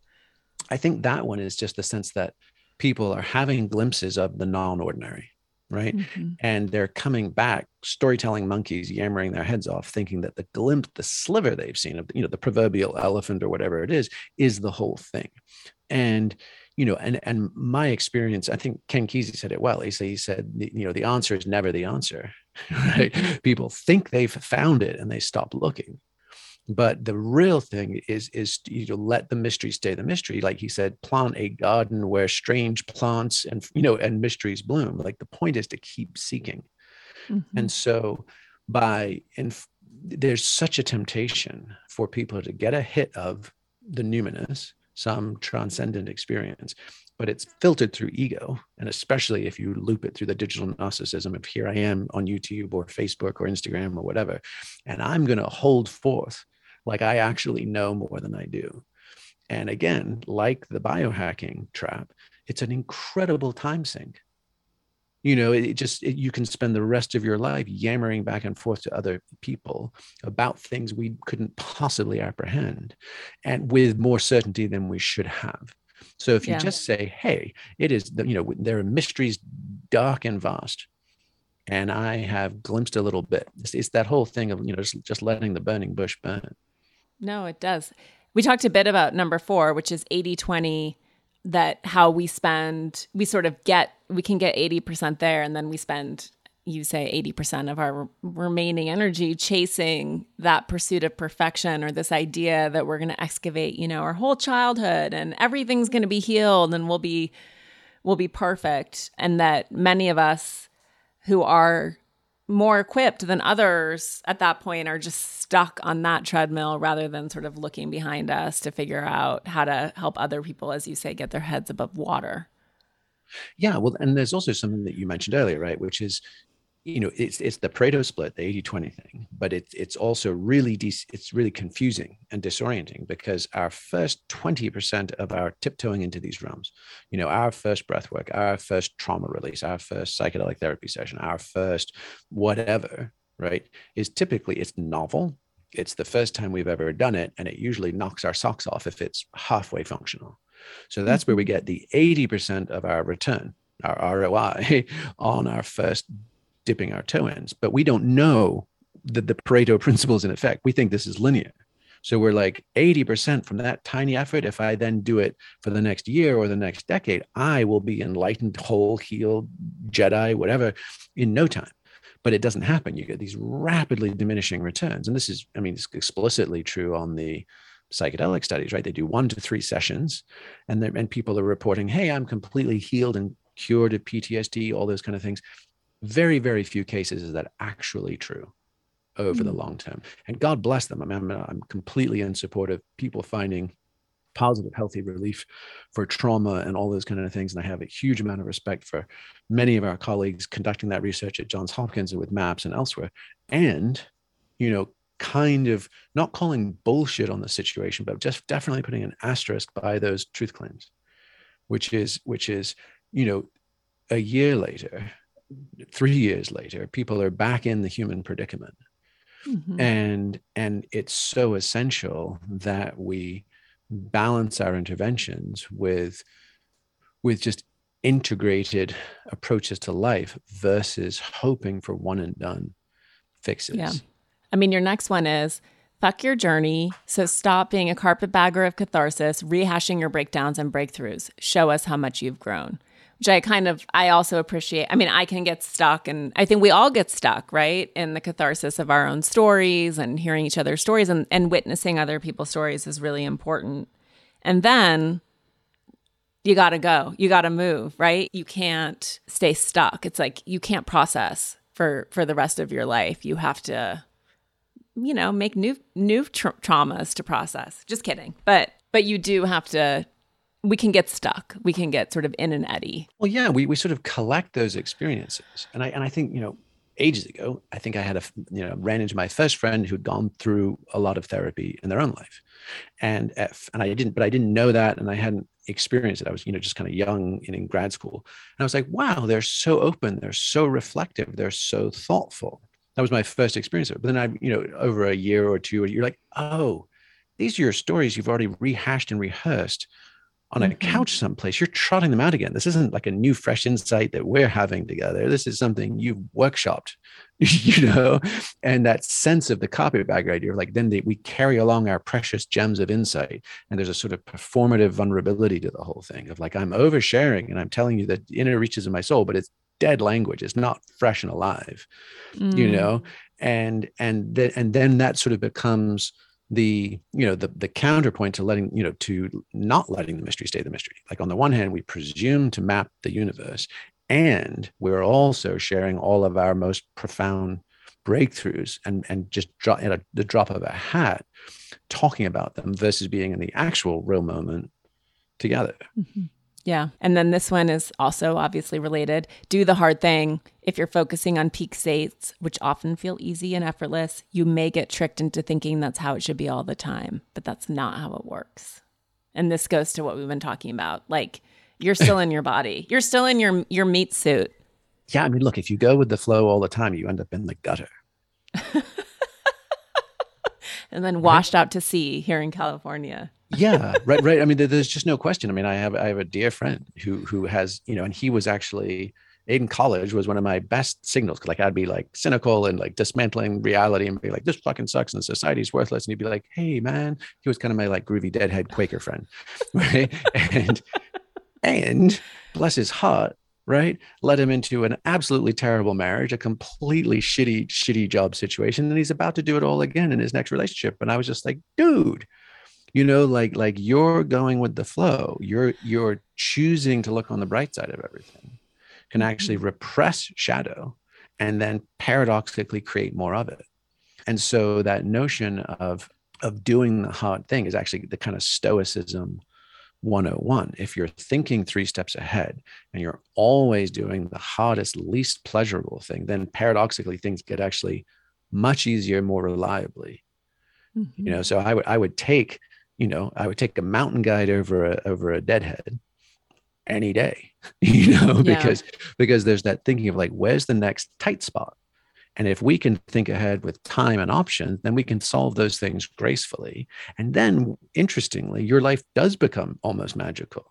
I think that one is just the sense that people are having glimpses of the non-ordinary, right? Mm-hmm. And they're coming back, storytelling monkeys yammering their heads off, thinking that the sliver they've seen of, the proverbial elephant or whatever it is the whole thing. And, and my experience, I think Ken Kesey said it well. He said, the answer is never the answer, right? People think they've found it and they stop looking. But the real thing is let the mystery stay the mystery. Like he said, plant a garden where strange plants and mysteries bloom. Like the point is to keep seeking. Mm-hmm. And so there's such a temptation for people to get a hit of the numinous, some transcendent experience, but it's filtered through ego. And especially if you loop it through the digital narcissism of here I am on YouTube or Facebook or Instagram or whatever, and I'm going to hold forth like I actually know more than I do. And again, like the biohacking trap, it's an incredible time sink. You can spend the rest of your life yammering back and forth to other people about things we couldn't possibly apprehend, and with more certainty than we should have. So if you just say, hey, it is, there are mysteries dark and vast, and I have glimpsed a little bit. It's that whole thing of, just letting the burning bush burn. No, it does. We talked a bit about number 4, which is 80-20, that how we spend, we can get 80% there, and then we spend, you say, 80% of our remaining energy chasing that pursuit of perfection, or this idea that we're going to excavate, our whole childhood, and everything's going to be healed, and we'll be perfect. And that many of us who are more equipped than others at that point are just stuck on that treadmill rather than sort of looking behind us to figure out how to help other people, as you say, get their heads above water. Yeah. Well, and there's also something that you mentioned earlier, right? Which is, it's the Pareto split, the 80-20 thing, but it's also really, it's really confusing and disorienting, because our first 20% of our tiptoeing into these realms, our first breath work, our first trauma release, our first psychedelic therapy session, our first whatever, right, is typically, it's novel. It's the first time we've ever done it. And it usually knocks our socks off if it's halfway functional. So that's where we get the 80% of our return, our ROI, on our first dipping our toe ends. But we don't know that the Pareto principle is in effect. We think this is linear. So we're like 80% from that tiny effort. If I then do it for the next year or the next decade, I will be enlightened, whole, healed, Jedi, whatever, in no time. But it doesn't happen. You get these rapidly diminishing returns. And this is, it's explicitly true on the psychedelic studies, right? They do 1 to 3 sessions, and people are reporting, hey, I'm completely healed and cured of PTSD, all those kind of things. Very, very few cases is that actually true over the long term. And God bless them. I'm completely in support of people finding positive, healthy relief for trauma and all those kind of things. And I have a huge amount of respect for many of our colleagues conducting that research at Johns Hopkins and with MAPS and elsewhere. And, kind of not calling bullshit on the situation, but just definitely putting an asterisk by those truth claims, which is, a year later, 3 years later, people are back in the human predicament. Mm-hmm. And it's so essential that we balance our interventions with just integrated approaches to life versus hoping for one and done fixes. Yeah. Your next one is, fuck your journey. So stop being a carpetbagger of catharsis, rehashing your breakdowns and breakthroughs. Show us how much you've grown. which I also appreciate. I mean, I can get stuck, and I think we all get stuck, right, in the catharsis of our own stories and hearing each other's stories, and witnessing other people's stories is really important. And then you got to go. You got to move, right? You can't stay stuck. It's like you can't process for the rest of your life. You have to, you know, make new traumas to process. Just kidding. But you do have to, we can get stuck. We can get sort of in an eddy. Well, yeah, we sort of collect those experiences. And I think, you know, ages ago, I think I had ran into my first friend who'd gone through a lot of therapy in their own life. And I didn't know that. And I hadn't experienced it. I was, you know, just kind of young and in grad school. And I was like, wow, they're so open. They're so reflective. They're so thoughtful. That was my first experience of it. But then I, you know, over a year or two, you're like, oh, these are your stories you've already rehashed and rehearsed on a couch someplace. You're trotting them out again. This isn't like a new, fresh insight that we're having together. This is something you've workshopped, you know, and that sense of the carpetbagger idea, like then we carry along our precious gems of insight. And there's a sort of performative vulnerability to the whole thing of like, I'm oversharing and I'm telling you the inner reaches of my soul, but it's dead language. It's not fresh and alive, you know, and then that sort of becomes the, you know, the counterpoint to letting, you know, to not letting the mystery stay the mystery. Like on the one hand, we presume to map the universe, and we're also sharing all of our most profound breakthroughs and just the drop of a hat, talking about them versus being in the actual real moment together. Mm-hmm. Yeah. And then this one is also obviously related. Do the hard thing. If you're focusing on peak states, which often feel easy and effortless, you may get tricked into thinking that's how it should be all the time, but that's not how it works. And this goes to what we've been talking about. Like, you're still in your body. You're still in your meat suit. Yeah. I mean, look, if you go with the flow all the time, you end up in the gutter. And then washed out to sea here in California. Yeah, right. I mean, there's just no question. I mean, I have a dear friend who has, you know, and he was actually in college was one of my best signals. Like, I'd be like cynical and like dismantling reality and be like, this fucking sucks and society's worthless. And he'd be like, hey, man. He was kind of my like groovy deadhead Quaker friend, right? and bless his heart, right? Led him into an absolutely terrible marriage, a completely shitty job situation. And he's about to do it all again in his next relationship. And I was just like, dude. You know, like you're going with the flow. You're choosing to look on the bright side of everything, can actually repress shadow and then paradoxically create more of it. And so that notion of doing the hard thing is actually the kind of stoicism 101. If you're thinking 3 steps ahead and you're always doing the hardest, least pleasurable thing, then paradoxically things get actually much easier, more reliably. Mm-hmm. You know, so I would take, you know, I would take a mountain guide over a deadhead any day, you know, because there's that thinking of like, where's the next tight spot? And if we can think ahead with time and options, then we can solve those things gracefully. And then interestingly, your life does become almost magical.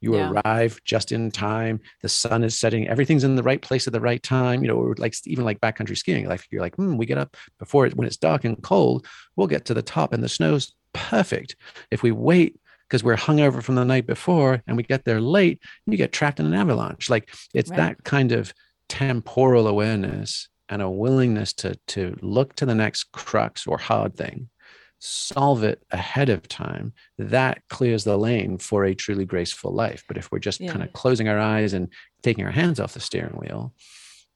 You arrive just in time. The sun is setting. Everything's in the right place at the right time. You know, or like even like backcountry skiing, like you're like, we get up before it when it's dark and cold, we'll get to the top and the snow's perfect. If we wait because we're hungover from the night before and we get there late, you get trapped in an avalanche. Like it's that kind of temporal awareness and a willingness to look to the next crux or hard thing, solve it ahead of time, that clears the lane for a truly graceful life. But if we're just kind of closing our eyes and taking our hands off the steering wheel,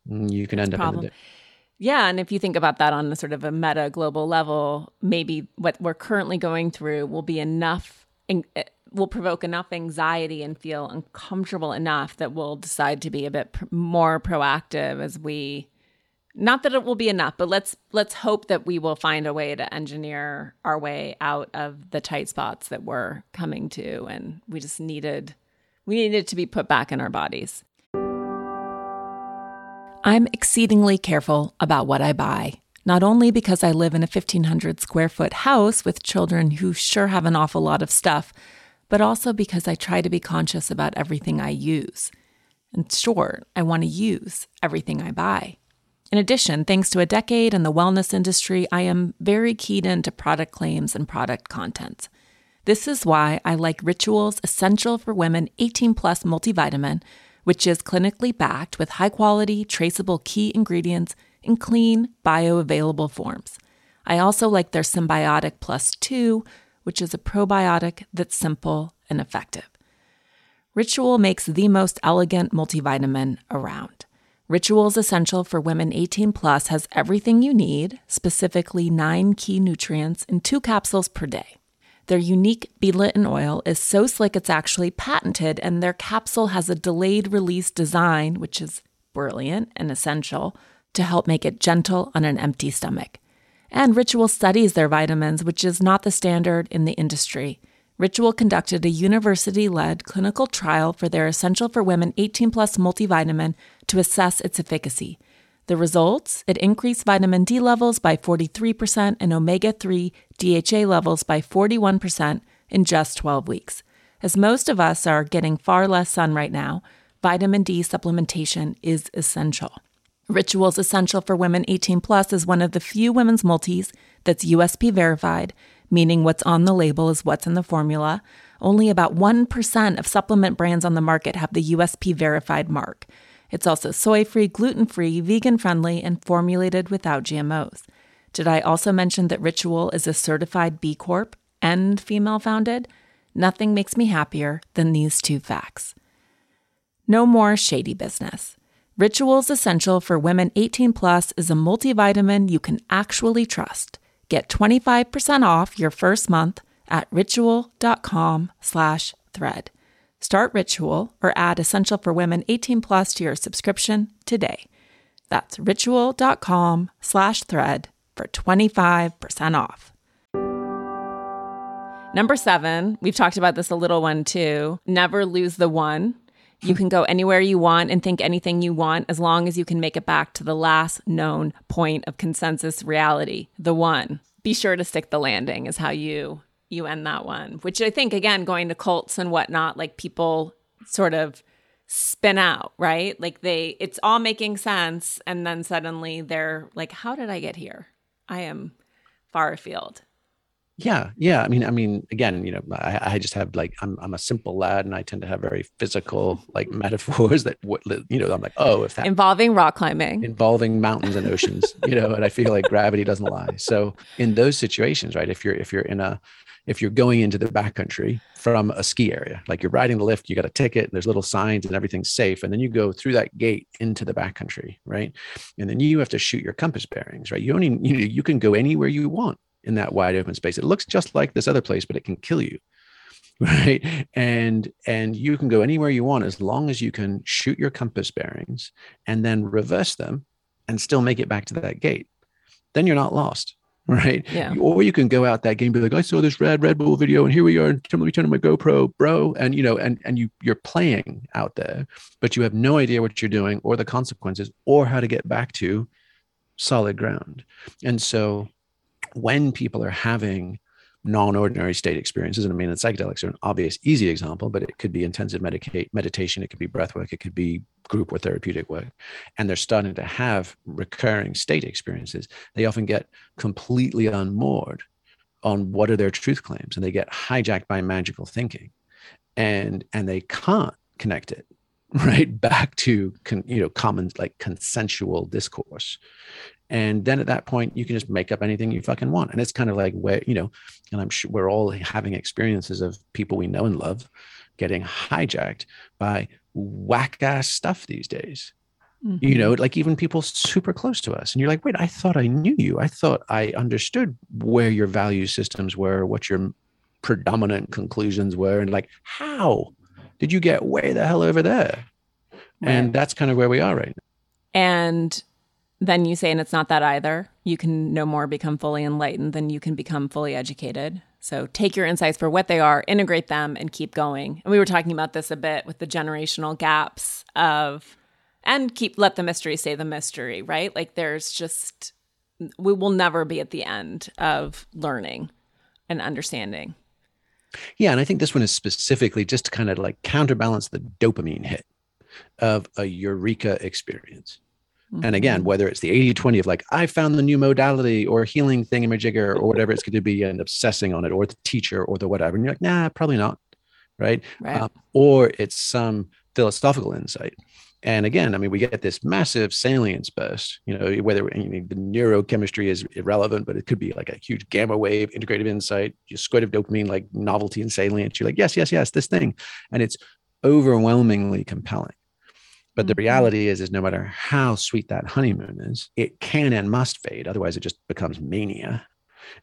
you can end up in the Yeah. And if you think about that on a sort of a meta global level, maybe what we're currently going through will be enough, will provoke enough anxiety and feel uncomfortable enough that we'll decide to be a bit more proactive as we, not that it will be enough, but let's hope that we will find a way to engineer our way out of the tight spots that we're coming to. And we just needed to be put back in our bodies. I'm exceedingly careful about what I buy, not only because I live in a 1,500 square foot house with children who sure have an awful lot of stuff, but also because I try to be conscious about everything I use. And sure, I want to use everything I buy. In addition, thanks to a decade in the wellness industry, I am very keyed into product claims and product content. This is why I like Ritual's Essential for Women 18+ multivitamin, which is clinically backed with high-quality, traceable key ingredients in clean, bioavailable forms. I also like their Symbiotic Plus 2, which is a probiotic that's simple and effective. Ritual makes the most elegant multivitamin around. Ritual's Essential for Women 18 Plus has everything you need, specifically 9 key nutrients in 2 capsules per day. Their unique beadleton oil is so slick it's actually patented, and their capsule has a delayed-release design, which is brilliant and essential, to help make it gentle on an empty stomach. And Ritual studies their vitamins, which is not the standard in the industry. Ritual conducted a university-led clinical trial for their Essential for Women 18-plus multivitamin to assess its efficacy. The results? It increased vitamin D levels by 43% and omega-3 DHA levels by 41% in just 12 weeks. As most of us are getting far less sun right now, vitamin D supplementation is essential. Ritual's Essential for Women 18-plus is one of the few women's multis that's USP verified, meaning what's on the label is what's in the formula. Only about 1% of supplement brands on the market have the USP verified mark. It's also soy-free, gluten-free, vegan-friendly, and formulated without GMOs. Did I also mention that Ritual is a certified B Corp and female-founded? Nothing makes me happier than these two facts. No more shady business. Ritual's Essential for Women 18+ is a multivitamin you can actually trust. Get 25% off your first month at ritual.com/thread. Start Ritual or add Essential for Women 18+ to your subscription today. That's ritual.com/thread for 25% off. Number 7, we've talked about this a little one too. Never lose the one. You can go anywhere you want and think anything you want as long as you can make it back to the last known point of consensus reality, the one. Be sure to stick the landing is how you end that one, which I think, again, going to cults and whatnot, like people sort of spin out, right? Like it's all making sense. And then suddenly they're like, how did I get here? I am far afield. Yeah. I mean, again, you know, I just have like, I'm a simple lad, and I tend to have very physical like metaphors that, you know, I'm like, oh, if that involving rock climbing, involving mountains and oceans, you know, and I feel like gravity doesn't lie. So in those situations, right, if you're going into the backcountry from a ski area, like you're riding the lift, you got a ticket, and there's little signs and everything's safe. And then you go through that gate into the backcountry, right? And then you have to shoot your compass bearings, right? You can go anywhere you want in that wide open space. It looks just like this other place, but it can kill you, right? And you can go anywhere you want as long as you can shoot your compass bearings and then reverse them and still make it back to that gate. Then you're not lost, right? Yeah. Or you can go out that gate and be like, I saw this Red Bull video, and here we are, let me turn on my GoPro, bro. And you know, and you're playing out there, but you have no idea what you're doing or the consequences or how to get back to solid ground. And so when people are having non-ordinary state experiences, and I mean, the psychedelics are an obvious, easy example, but it could be intensive meditation, it could be breath work, it could be group or therapeutic work, and they're starting to have recurring state experiences, they often get completely unmoored on what are their truth claims, and they get hijacked by magical thinking, and they can't connect it right back to common like consensual discourse. And then at that point, you can just make up anything you fucking want. And it's kind of like where, you know, and I'm sure we're all having experiences of people we know and love getting hijacked by whack ass stuff these days. Mm-hmm. You know, like even people super close to us. And you're like, wait, I thought I knew you. I thought I understood where your value systems were, what your predominant conclusions were. And like, how did you get way the hell over there? Right. And that's kind of where we are right now. And then you say, and it's not that either. You can no more become fully enlightened than you can become fully educated. So take your insights for what they are, integrate them, and keep going. And we were talking about this a bit with the generational gaps of, and let the mystery stay the mystery, right? Like there's just, we will never be at the end of learning and understanding. Yeah, and I think this one is specifically just to kind of like counterbalance the dopamine hit of a eureka experience. And again, whether it's the 80-20 of like, I found the new modality or healing thingamajigger or whatever it's going to be and obsessing on it, or the teacher or the whatever. And you're like, nah, probably not. Right. Or it's some philosophical insight. And again, I mean, we get this massive salience burst, you know, whether the neurochemistry is irrelevant, but it could be like a huge gamma wave, integrative insight, just squirt of dopamine, like novelty and salience. You're like, yes, yes, yes, this thing. And it's overwhelmingly compelling. But the reality is no matter how sweet that honeymoon is, it can and must fade. Otherwise, it just becomes mania.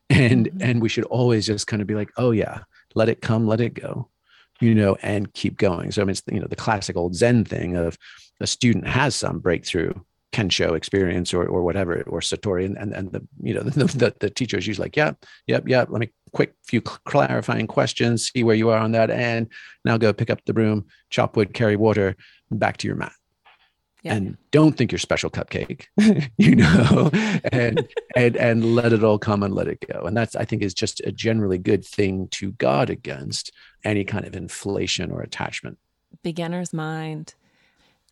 And we should always just kind of be like, oh, yeah, let it come, let it go, you know, and keep going. So, I mean, it's, you know, the classic old Zen thing of a student has some breakthrough Kensho experience or whatever, or Satori. And the, you know, the teacher is usually like, yep. Let me quick few clarifying questions, see where you are on that. And now go pick up the broom, chop wood, carry water, back to your mat. Yeah. And don't think you're special cupcake, you know, and let it all come and let it go. And that's, I think, is just a generally good thing to guard against any kind of inflation or attachment. Beginner's mind.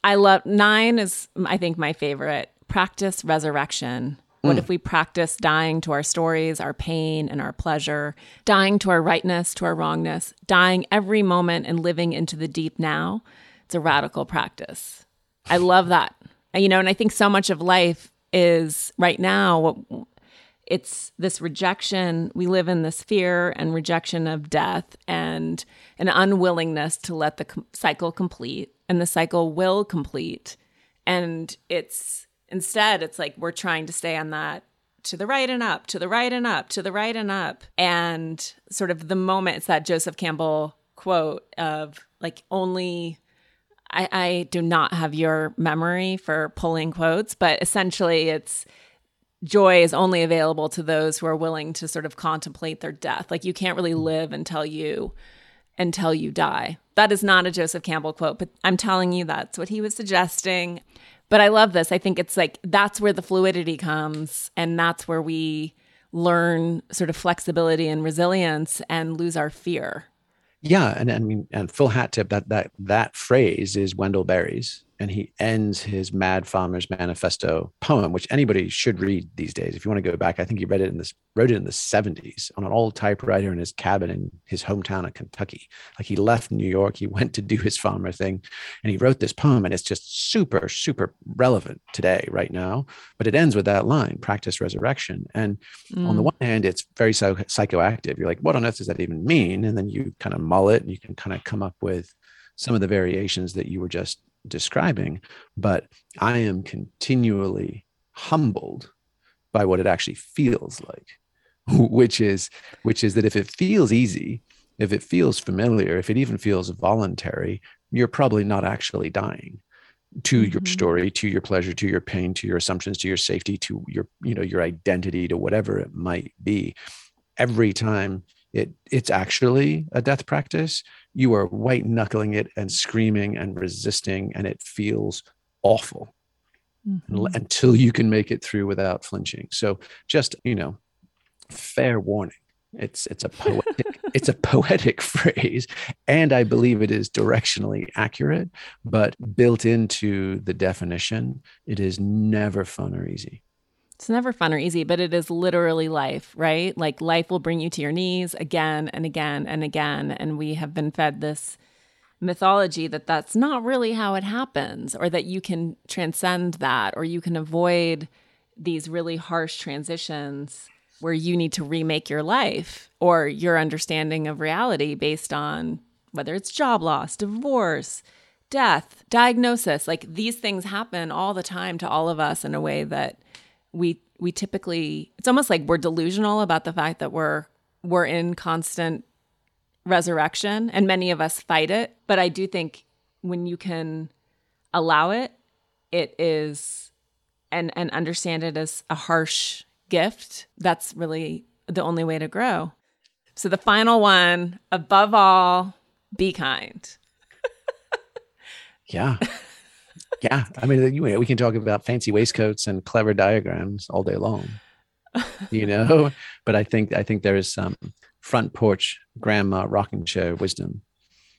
I love 9 is, I think, my favorite. Practice resurrection. What if we practice dying to our stories, our pain and our pleasure, dying to our rightness, to our wrongness, dying every moment and living into the deep now? It's a radical practice. I love that. You know, and I think so much of life is right now, it's this rejection. We live in this fear and rejection of death and an unwillingness to let the cycle complete. And the cycle will complete. And it's instead, it's like we're trying to stay on that to the right and up, to the right and up, to the right and up. And sort of the moment, it's that Joseph Campbell quote of like, only I do not have your memory for pulling quotes, but essentially it's joy is only available to those who are willing to sort of contemplate their death. Like you can't really live until you die. That is not a Joseph Campbell quote, but I'm telling you that's what he was suggesting. But I love this. I think it's like that's where the fluidity comes, and that's where we learn sort of flexibility and resilience and lose our fear. Yeah, and I mean, and full hat tip, that phrase is Wendell Berry's, and he ends his Mad Farmer's Manifesto poem, which anybody should read these days. If you want to go back, I think he wrote it in the 70s on an old typewriter in his cabin in his hometown of Kentucky. Like he left New York, he went to do his farmer thing, and he wrote this poem, and it's just super, super relevant today, right now. But it ends with that line, practice resurrection. And on the one hand, it's very psychoactive. You're like, what on earth does that even mean? And then you kind of mull it, and you can kind of come up with some of the variations that you were just describing, but I am continually humbled by what it actually feels like, which is that if it feels easy, if it feels familiar, if it even feels voluntary, you're probably not actually dying to your story, to your pleasure, to your pain, to your assumptions, to your safety, to your, you know, your identity, to whatever it might be. Every time it's actually a death practice, you are white knuckling it and screaming and resisting, and it feels awful until you can make it through without flinching. So just, you know, fair warning. It's a poetic phrase, and I believe it is directionally accurate, but built into the definition, it is never fun or easy. It's never fun or easy, but it is literally life, right? Like life will bring you to your knees again and again and again. And we have been fed this mythology that that's not really how it happens, or that you can transcend that, or you can avoid these really harsh transitions where you need to remake your life or your understanding of reality based on whether it's job loss, divorce, death, diagnosis. Like these things happen all the time to all of us in a way that we typically, it's almost like we're delusional about the fact that we're in constant resurrection, and many of us fight it. But I do think when you can allow it, it is, and understand it as a harsh gift, that's really the only way to grow. So the final one, above all, be kind. Yeah. Yeah. I mean, we can talk about fancy waistcoats and clever diagrams all day long, you know, but I think there is some front porch grandma rocking chair wisdom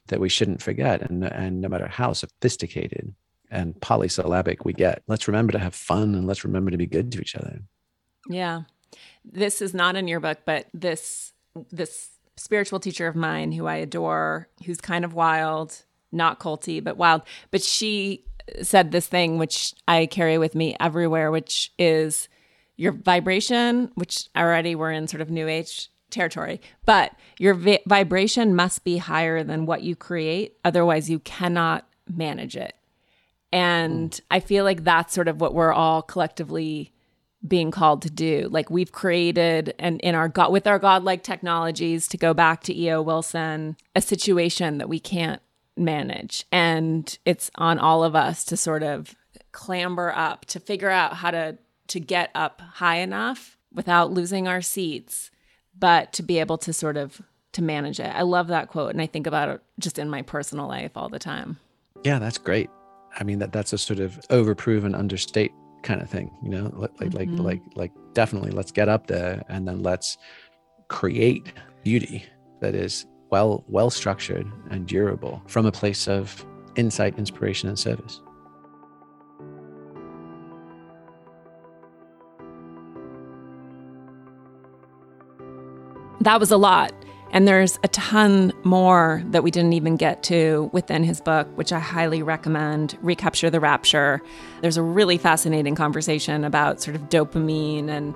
that we shouldn't forget. And no matter how sophisticated and polysyllabic we get, let's remember to have fun, and let's remember to be good to each other. Yeah. This is not in your book, but this spiritual teacher of mine who I adore, who's kind of wild, not culty, but wild. But she said this thing, which I carry with me everywhere, which is your vibration, which already we're in sort of new age territory, but your vibration must be higher than what you create. Otherwise, you cannot manage it. And I feel like that's sort of what we're all collectively being called to do. Like we've created, and in our God, with our godlike technologies, to go back to E.O. Wilson, a situation that we can't manage. And it's on all of us to sort of clamber up, to figure out how to get up high enough without losing our seats, but to be able to sort of to manage it. I love that quote. And I think about it just in my personal life all the time. Yeah, that's great. I mean, that's a sort of overprove and understate kind of thing, you know, like definitely let's get up there and then let's create beauty that is well structured and durable from a place of insight, inspiration, and service. That was a lot. And there's a ton more that we didn't even get to within his book, which I highly recommend, Recapture the Rapture. There's a really fascinating conversation about sort of dopamine and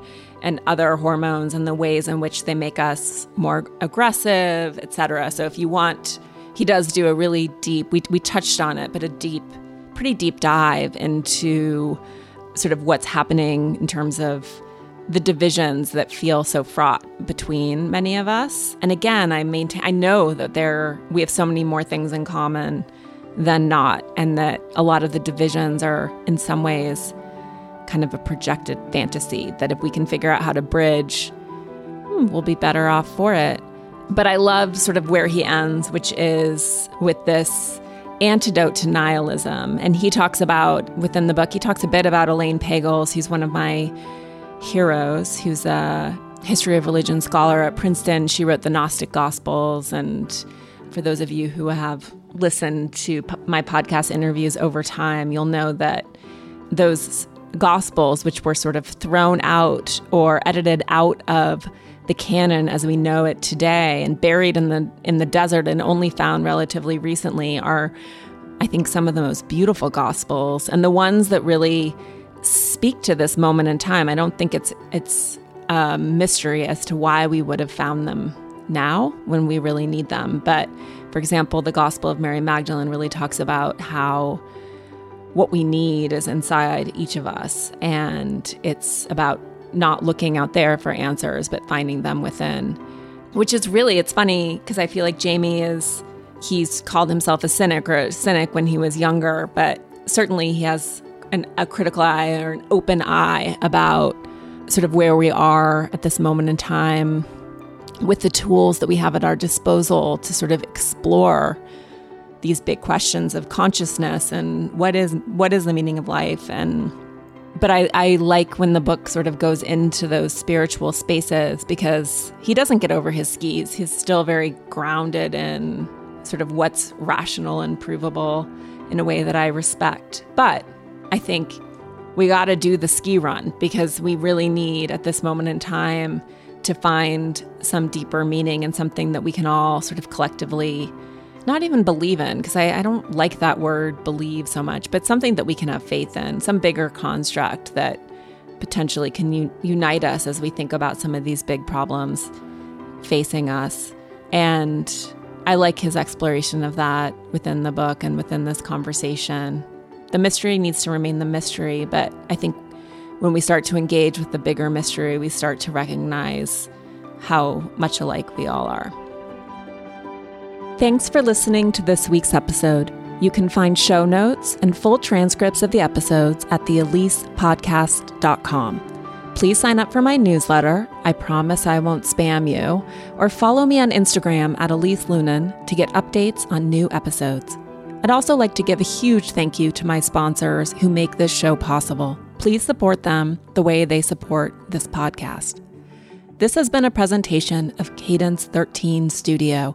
other hormones and the ways in which they make us more aggressive, et cetera. So if you want, he does do a really deep, we touched on it, but a pretty deep dive into sort of what's happening in terms of the divisions that feel so fraught between many of us. And again, I know that we have so many more things in common than not, and that a lot of the divisions are in some ways kind of a projected fantasy that if we can figure out how to bridge, we'll be better off for it. But I love sort of where he ends, which is with this antidote to nihilism. And he talks about, within the book, he talks a bit about Elaine Pagels, who's one of my heroes, who's a history of religion scholar at Princeton. She wrote the Gnostic Gospels. And for those of you who have listened to my podcast interviews over time, you'll know that those Gospels, which were sort of thrown out or edited out of the canon as we know it today and buried in the desert and only found relatively recently, are, I think, some of the most beautiful Gospels and the ones that really speak to this moment in time. I don't think it's a mystery as to why we would have found them now when we really need them. But for example, the Gospel of Mary Magdalene really talks about how what we need is inside each of us. And it's about not looking out there for answers, but finding them within, which is really, it's funny because I feel like Jamie he's called himself a cynic when he was younger, but certainly he has a critical eye or an open eye about sort of where we are at this moment in time with the tools that we have at our disposal to sort of explore these big questions of consciousness and what is the meaning of life. And but I like when the book sort of goes into those spiritual spaces, because he doesn't get over his skis. He's still very grounded in sort of what's rational and provable in a way that I respect. But I think we got to do the ski run, because we really need at this moment in time to find some deeper meaning and something that we can all sort of collectively not even believe in, because I don't like that word believe so much, but something that we can have faith in, some bigger construct that potentially can unite us as we think about some of these big problems facing us. And I like his exploration of that within the book and within this conversation. The mystery needs to remain the mystery, but I think when we start to engage with the bigger mystery, we start to recognize how much alike we all are. Thanks for listening to this week's episode. You can find show notes and full transcripts of the episodes at theelisepodcast.com. Please sign up for my newsletter, I promise I won't spam you, or follow me on Instagram at Elise Lunen to get updates on new episodes. I'd also like to give a huge thank you to my sponsors who make this show possible. Please support them the way they support this podcast. This has been a presentation of Cadence 13 Studio.